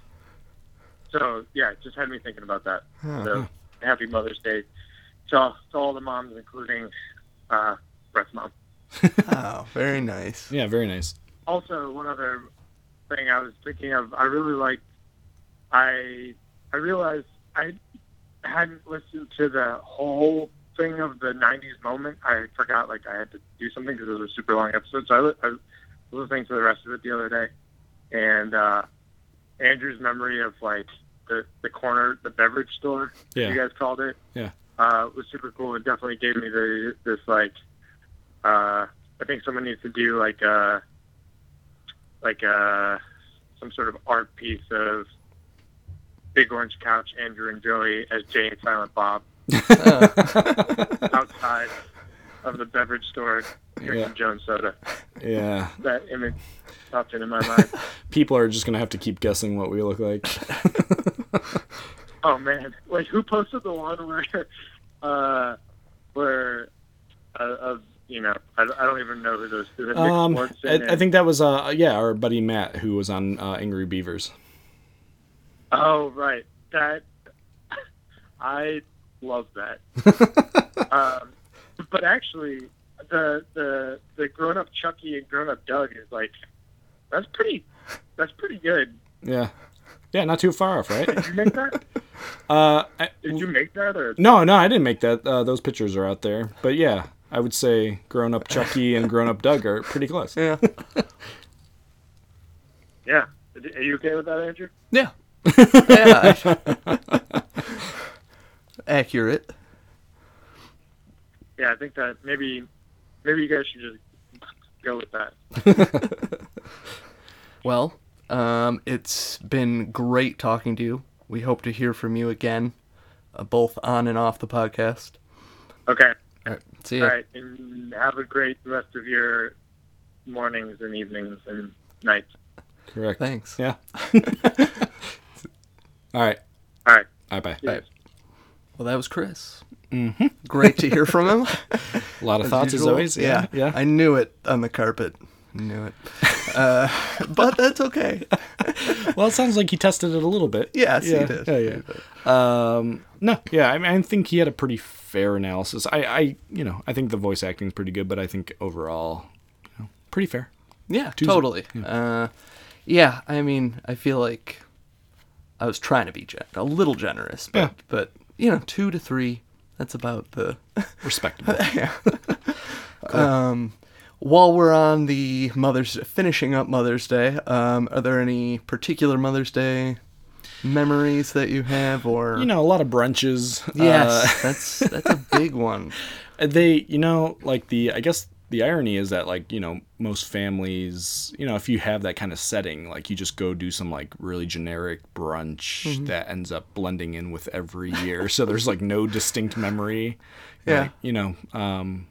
so yeah, it just had me thinking about that. Huh. So happy Mother's Day to all, to all the moms, including uh, Brett's mom. Oh, very nice. Yeah, very nice. Also, one other thing I was thinking of, I really liked. I I realized I hadn't listened to the whole thing of the nineties moment. I forgot, like, I had to do something because it was a super long episode. So I, li- I was listening to the rest of it the other day. And uh, Andrew's memory of, like, the, the corner, the beverage store, yeah. you guys called it, yeah, uh, was super cool. It definitely gave me the, this, like, uh, I think someone needs to do, like, a, like a, some sort of art piece of Big Orange Couch, Andrew and Joey as Jay and Silent Bob. Uh. Outside of the beverage store drinking yeah. Jones soda. Yeah. That image popped into my mind. People are just going to have to keep guessing what we look like. Oh, man. Like, who posted the one where, uh, where, uh, of, you know, I, I don't even know who those who um, I, I think that was, uh, yeah, our buddy Matt, who was on uh, Angry Beavers. Oh, right. That, I love that. um, but actually, the the the grown up Chucky and grown up Doug is like, that's pretty. That's pretty good. Yeah, yeah, not too far off, right? Did you make that? Uh, I, Did you make that? Or no, no, I didn't make that. Uh, those pictures are out there. But yeah, I would say grown up Chucky and grown up Doug are pretty close. Yeah. Yeah. Are you okay with that, Andrew? Yeah. Yeah, I... accurate. Yeah, I think that maybe maybe you guys should just go with that. Well, um, it's been great talking to you. We hope to hear from you again. uh, both on and off the podcast. Okay. All right. See you. All right. And have a great rest of your mornings and evenings and nights. Correct. Thanks. Yeah. All right. All right. All right. Bye. Bye. Well, that was Chris. Mm-hmm. Great to hear from him. A lot of as thoughts usual. As always. Yeah. yeah. Yeah. I knew it on the carpet. Knew it. Uh, but that's okay. Well, it sounds like he tested it a little bit. Yes, yeah, he did. Yeah, yeah. He did. Um, no, yeah, I mean, I think he had a pretty fair analysis. I, I, you know, I think the voice acting is pretty good, but I think overall, you know, pretty fair. Yeah, Tuesday. Totally. Yeah. Uh, yeah, I mean, I feel like I was trying to be gen- a little generous, but, yeah. but you know, two to three, that's about the... Respectable. Yeah. Cool. Um... While we're on the Mother's finishing up Mother's Day, um, are there any particular Mother's Day memories that you have, or you know, a lot of brunches? Yes, uh, that's that's a big one. They, you know, like the I guess the irony is that like you know most families, you know, if you have that kind of setting, like you just go do some like really generic brunch mm-hmm. that ends up blending in with every year, so there's like no distinct memory. Yeah, like, you know. Um,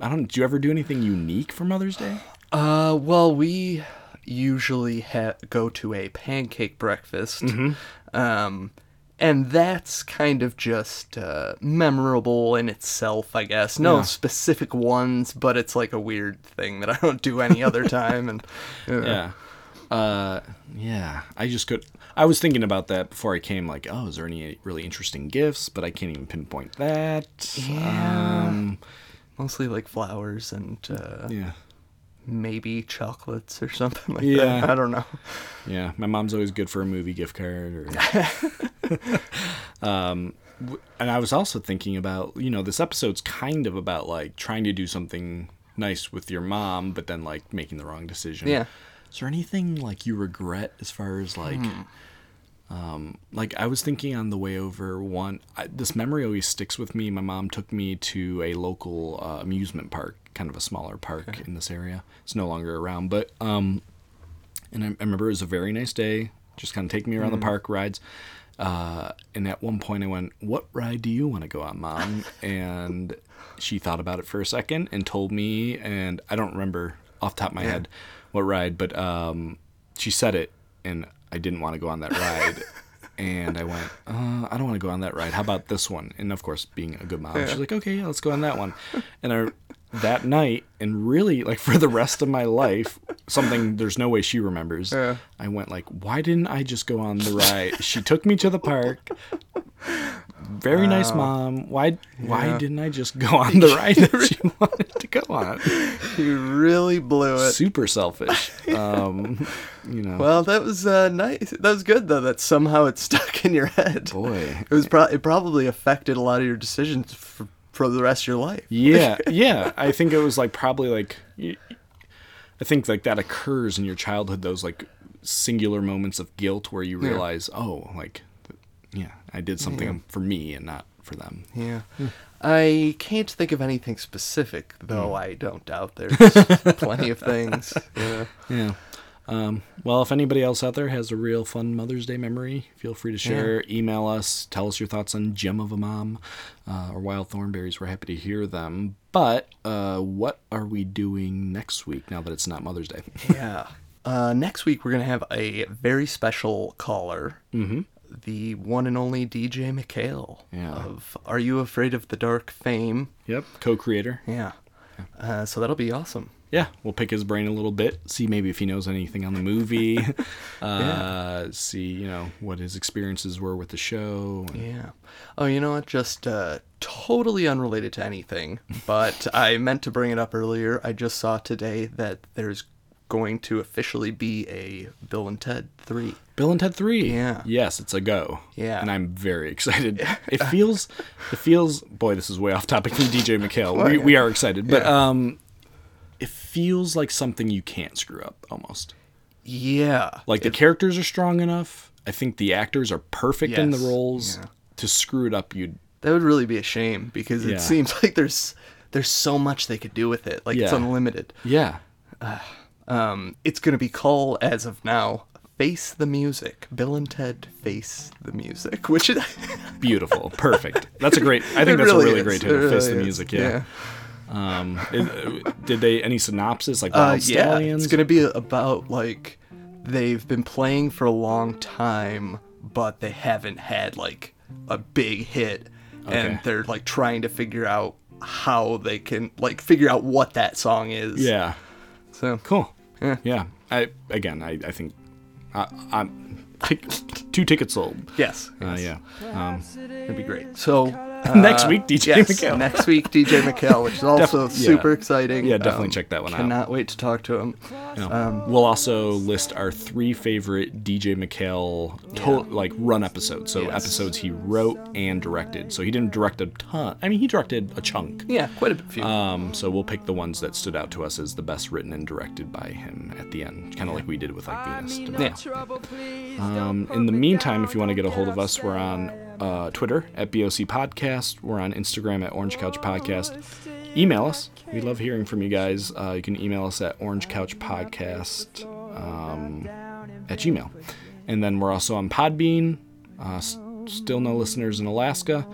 I don't. Do you ever do anything unique for Mother's Day? Uh, well, we usually ha- go to a pancake breakfast, mm-hmm. um, and that's kind of just uh, memorable in itself, I guess. No yeah. specific ones, but it's like a weird thing that I don't do any other time. And you know. yeah. Uh, yeah, I just could, I was thinking about that before I came, like, oh, is there any really interesting gifts? But I can't even pinpoint that. Yeah. Um, Mostly like flowers and uh, yeah. maybe chocolates or something like yeah. that. I don't know. Yeah, my mom's always good for a movie gift card. Or... um, and I was also thinking about, you know, this episode's kind of about like trying to do something nice with your mom, but then like making the wrong decision. Yeah. Is there anything like you regret as far as like... Hmm. Um, like I was thinking on the way over one, I, this memory always sticks with me. My mom took me to a local uh, amusement park, kind of a smaller park okay. in this area. It's no longer around, but, um, and I, I remember it was a very nice day, just kind of taking me around mm. the park rides. Uh, and at one point I went, what ride do you want to go on, Mom? And she thought about it for a second and told me, and I don't remember off the top of my yeah. head what ride, but, um, she said it and I didn't want to go on that ride, and I went, uh, I don't want to go on that ride. How about this one? And of course, being a good mom, yeah. she's like, okay, yeah, let's go on that one. And I, that night, and really like for the rest of my life, something there's no way she remembers. Yeah. I went like, why didn't I just go on the ride? She took me to the park. Very wow. nice mom. Why? Why yeah. didn't I just go on the ride that she wanted to go on? You really blew it. Super selfish. Um, you know. Well, that was uh, nice. That was good though. That somehow it stuck in your head. Boy, it was. Pro- it probably affected a lot of your decisions for, for the rest of your life. Yeah, yeah. I think it was like probably like. I think like that occurs in your childhood. Those like singular moments of guilt where you realize, yeah. oh, like. Yeah, I did something yeah. for me and not for them. Yeah. yeah. I can't think of anything specific, though mm. I don't doubt there's plenty of things. Yeah. yeah. Um, well, if anybody else out there has a real fun Mother's Day memory, feel free to share. Yeah. Email us. Tell us your thoughts on Gem of a Mom uh, or Wild Thornberries. We're happy to hear them. But uh, what are we doing next week now that it's not Mother's Day? yeah. Uh, next week, we're going to have a very special caller. Mm-hmm. The one and only D J McHale yeah. of Are You Afraid of the Dark fame. Yep, co-creator. Yeah. yeah. Uh, so that'll be awesome. Yeah, we'll pick his brain a little bit, see maybe if he knows anything on the movie, uh, yeah. see, you know, what his experiences were with the show. And... Yeah. Oh, you know what? Just uh, totally unrelated to anything, but I meant to bring it up earlier. I just saw today that there's going to officially be a Bill and Ted three. Bill and Ted three. Yeah. Yes, it's a go. Yeah. And I'm very excited. It feels, it feels, boy, this is way off topic from D J McHale. Well, we, yeah. we are excited, but yeah. um, it feels like something you can't screw up almost. Yeah. Like the it, characters are strong enough. I think the actors are perfect yes. in the roles yeah. to screw it up. You'd That would really be a shame because it yeah. seems like there's, there's so much they could do with it. Like yeah. it's unlimited. Yeah. Uh, um, it's going to be called as of now. Face the Music. Bill and Ted Face the Music, which is beautiful. Perfect. That's a great, I think it that's really a really is. great title. Really Face is. the Music, yeah. yeah. Um, it, did they, any synopsis, like Wild uh, yeah. Stallions? It's going to be about, like, they've been playing for a long time, but they haven't had, like, a big hit. Okay. And they're, like, trying to figure out how they can, like, figure out what that song is. Yeah. So. Cool. Yeah. Yeah. I, again, I, I think I, I'm t- two tickets sold. Yes. Uh, yes. Yeah. Um, it'd be great. So. Uh, next week, D J yes, McHale. next week, D J McHale, which is also Def- super yeah. exciting. Yeah, definitely um, check that one cannot out. Cannot wait to talk to him. No. Um, we'll also list our three favorite D J McHale to- yeah. like run episodes. So yes. episodes he wrote and directed. So he didn't direct a ton. I mean, he directed a chunk. Yeah, quite a few. Um, so we'll pick the ones that stood out to us as the best written and directed by him at the end, kind of yeah. like we did with like Venus. Yeah. Um, in the meantime, if you want to get a hold of us, we're on Uh, Twitter at B O C Podcast. We're on Instagram at Orange Couch Podcast. Email us. We love hearing from you guys. Uh, you can email us at orangecouchpodcast um, at Gmail. And then we're also on Podbean. Uh, s- still no listeners in Alaska.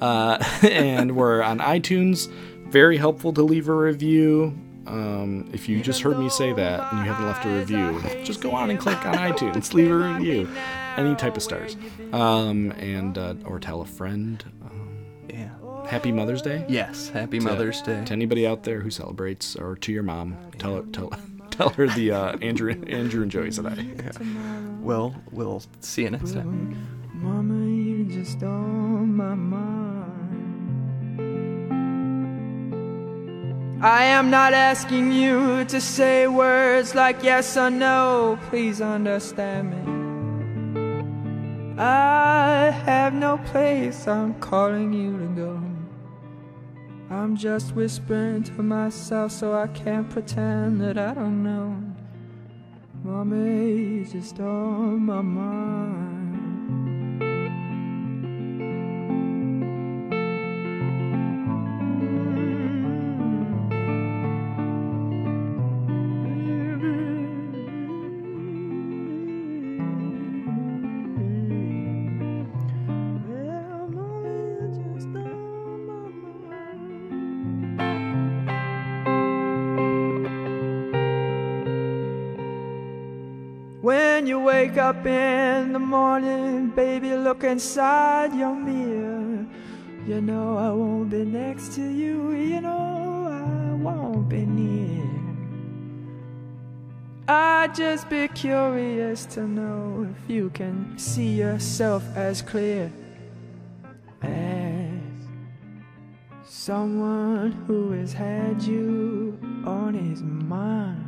Uh, and we're on iTunes. Very helpful to leave a review. Um, if you just heard me say that and you haven't left a review, just go on and click on iTunes, leave a review, any type of stars, um, and uh, or tell a friend. Um, yeah. Happy Mother's Day. Yes, Happy to, Mother's Day to anybody out there who celebrates, or to your mom. Yeah. Tell her, tell, tell her the uh, Andrew, Andrew and Joey said I. Yeah. Well, we'll see you next time. Mama, you just on my mind. I am not asking you to say words like yes or no, please understand me. I have no place I'm calling you to go. I'm just whispering to myself so I can't pretend that I don't know. Mama, you're just on my mind. When you wake up in the morning, baby, look inside your mirror. You know I won't be next to you, you know I won't be near. I'd just be curious to know if you can see yourself as clear as someone who has had you on his mind.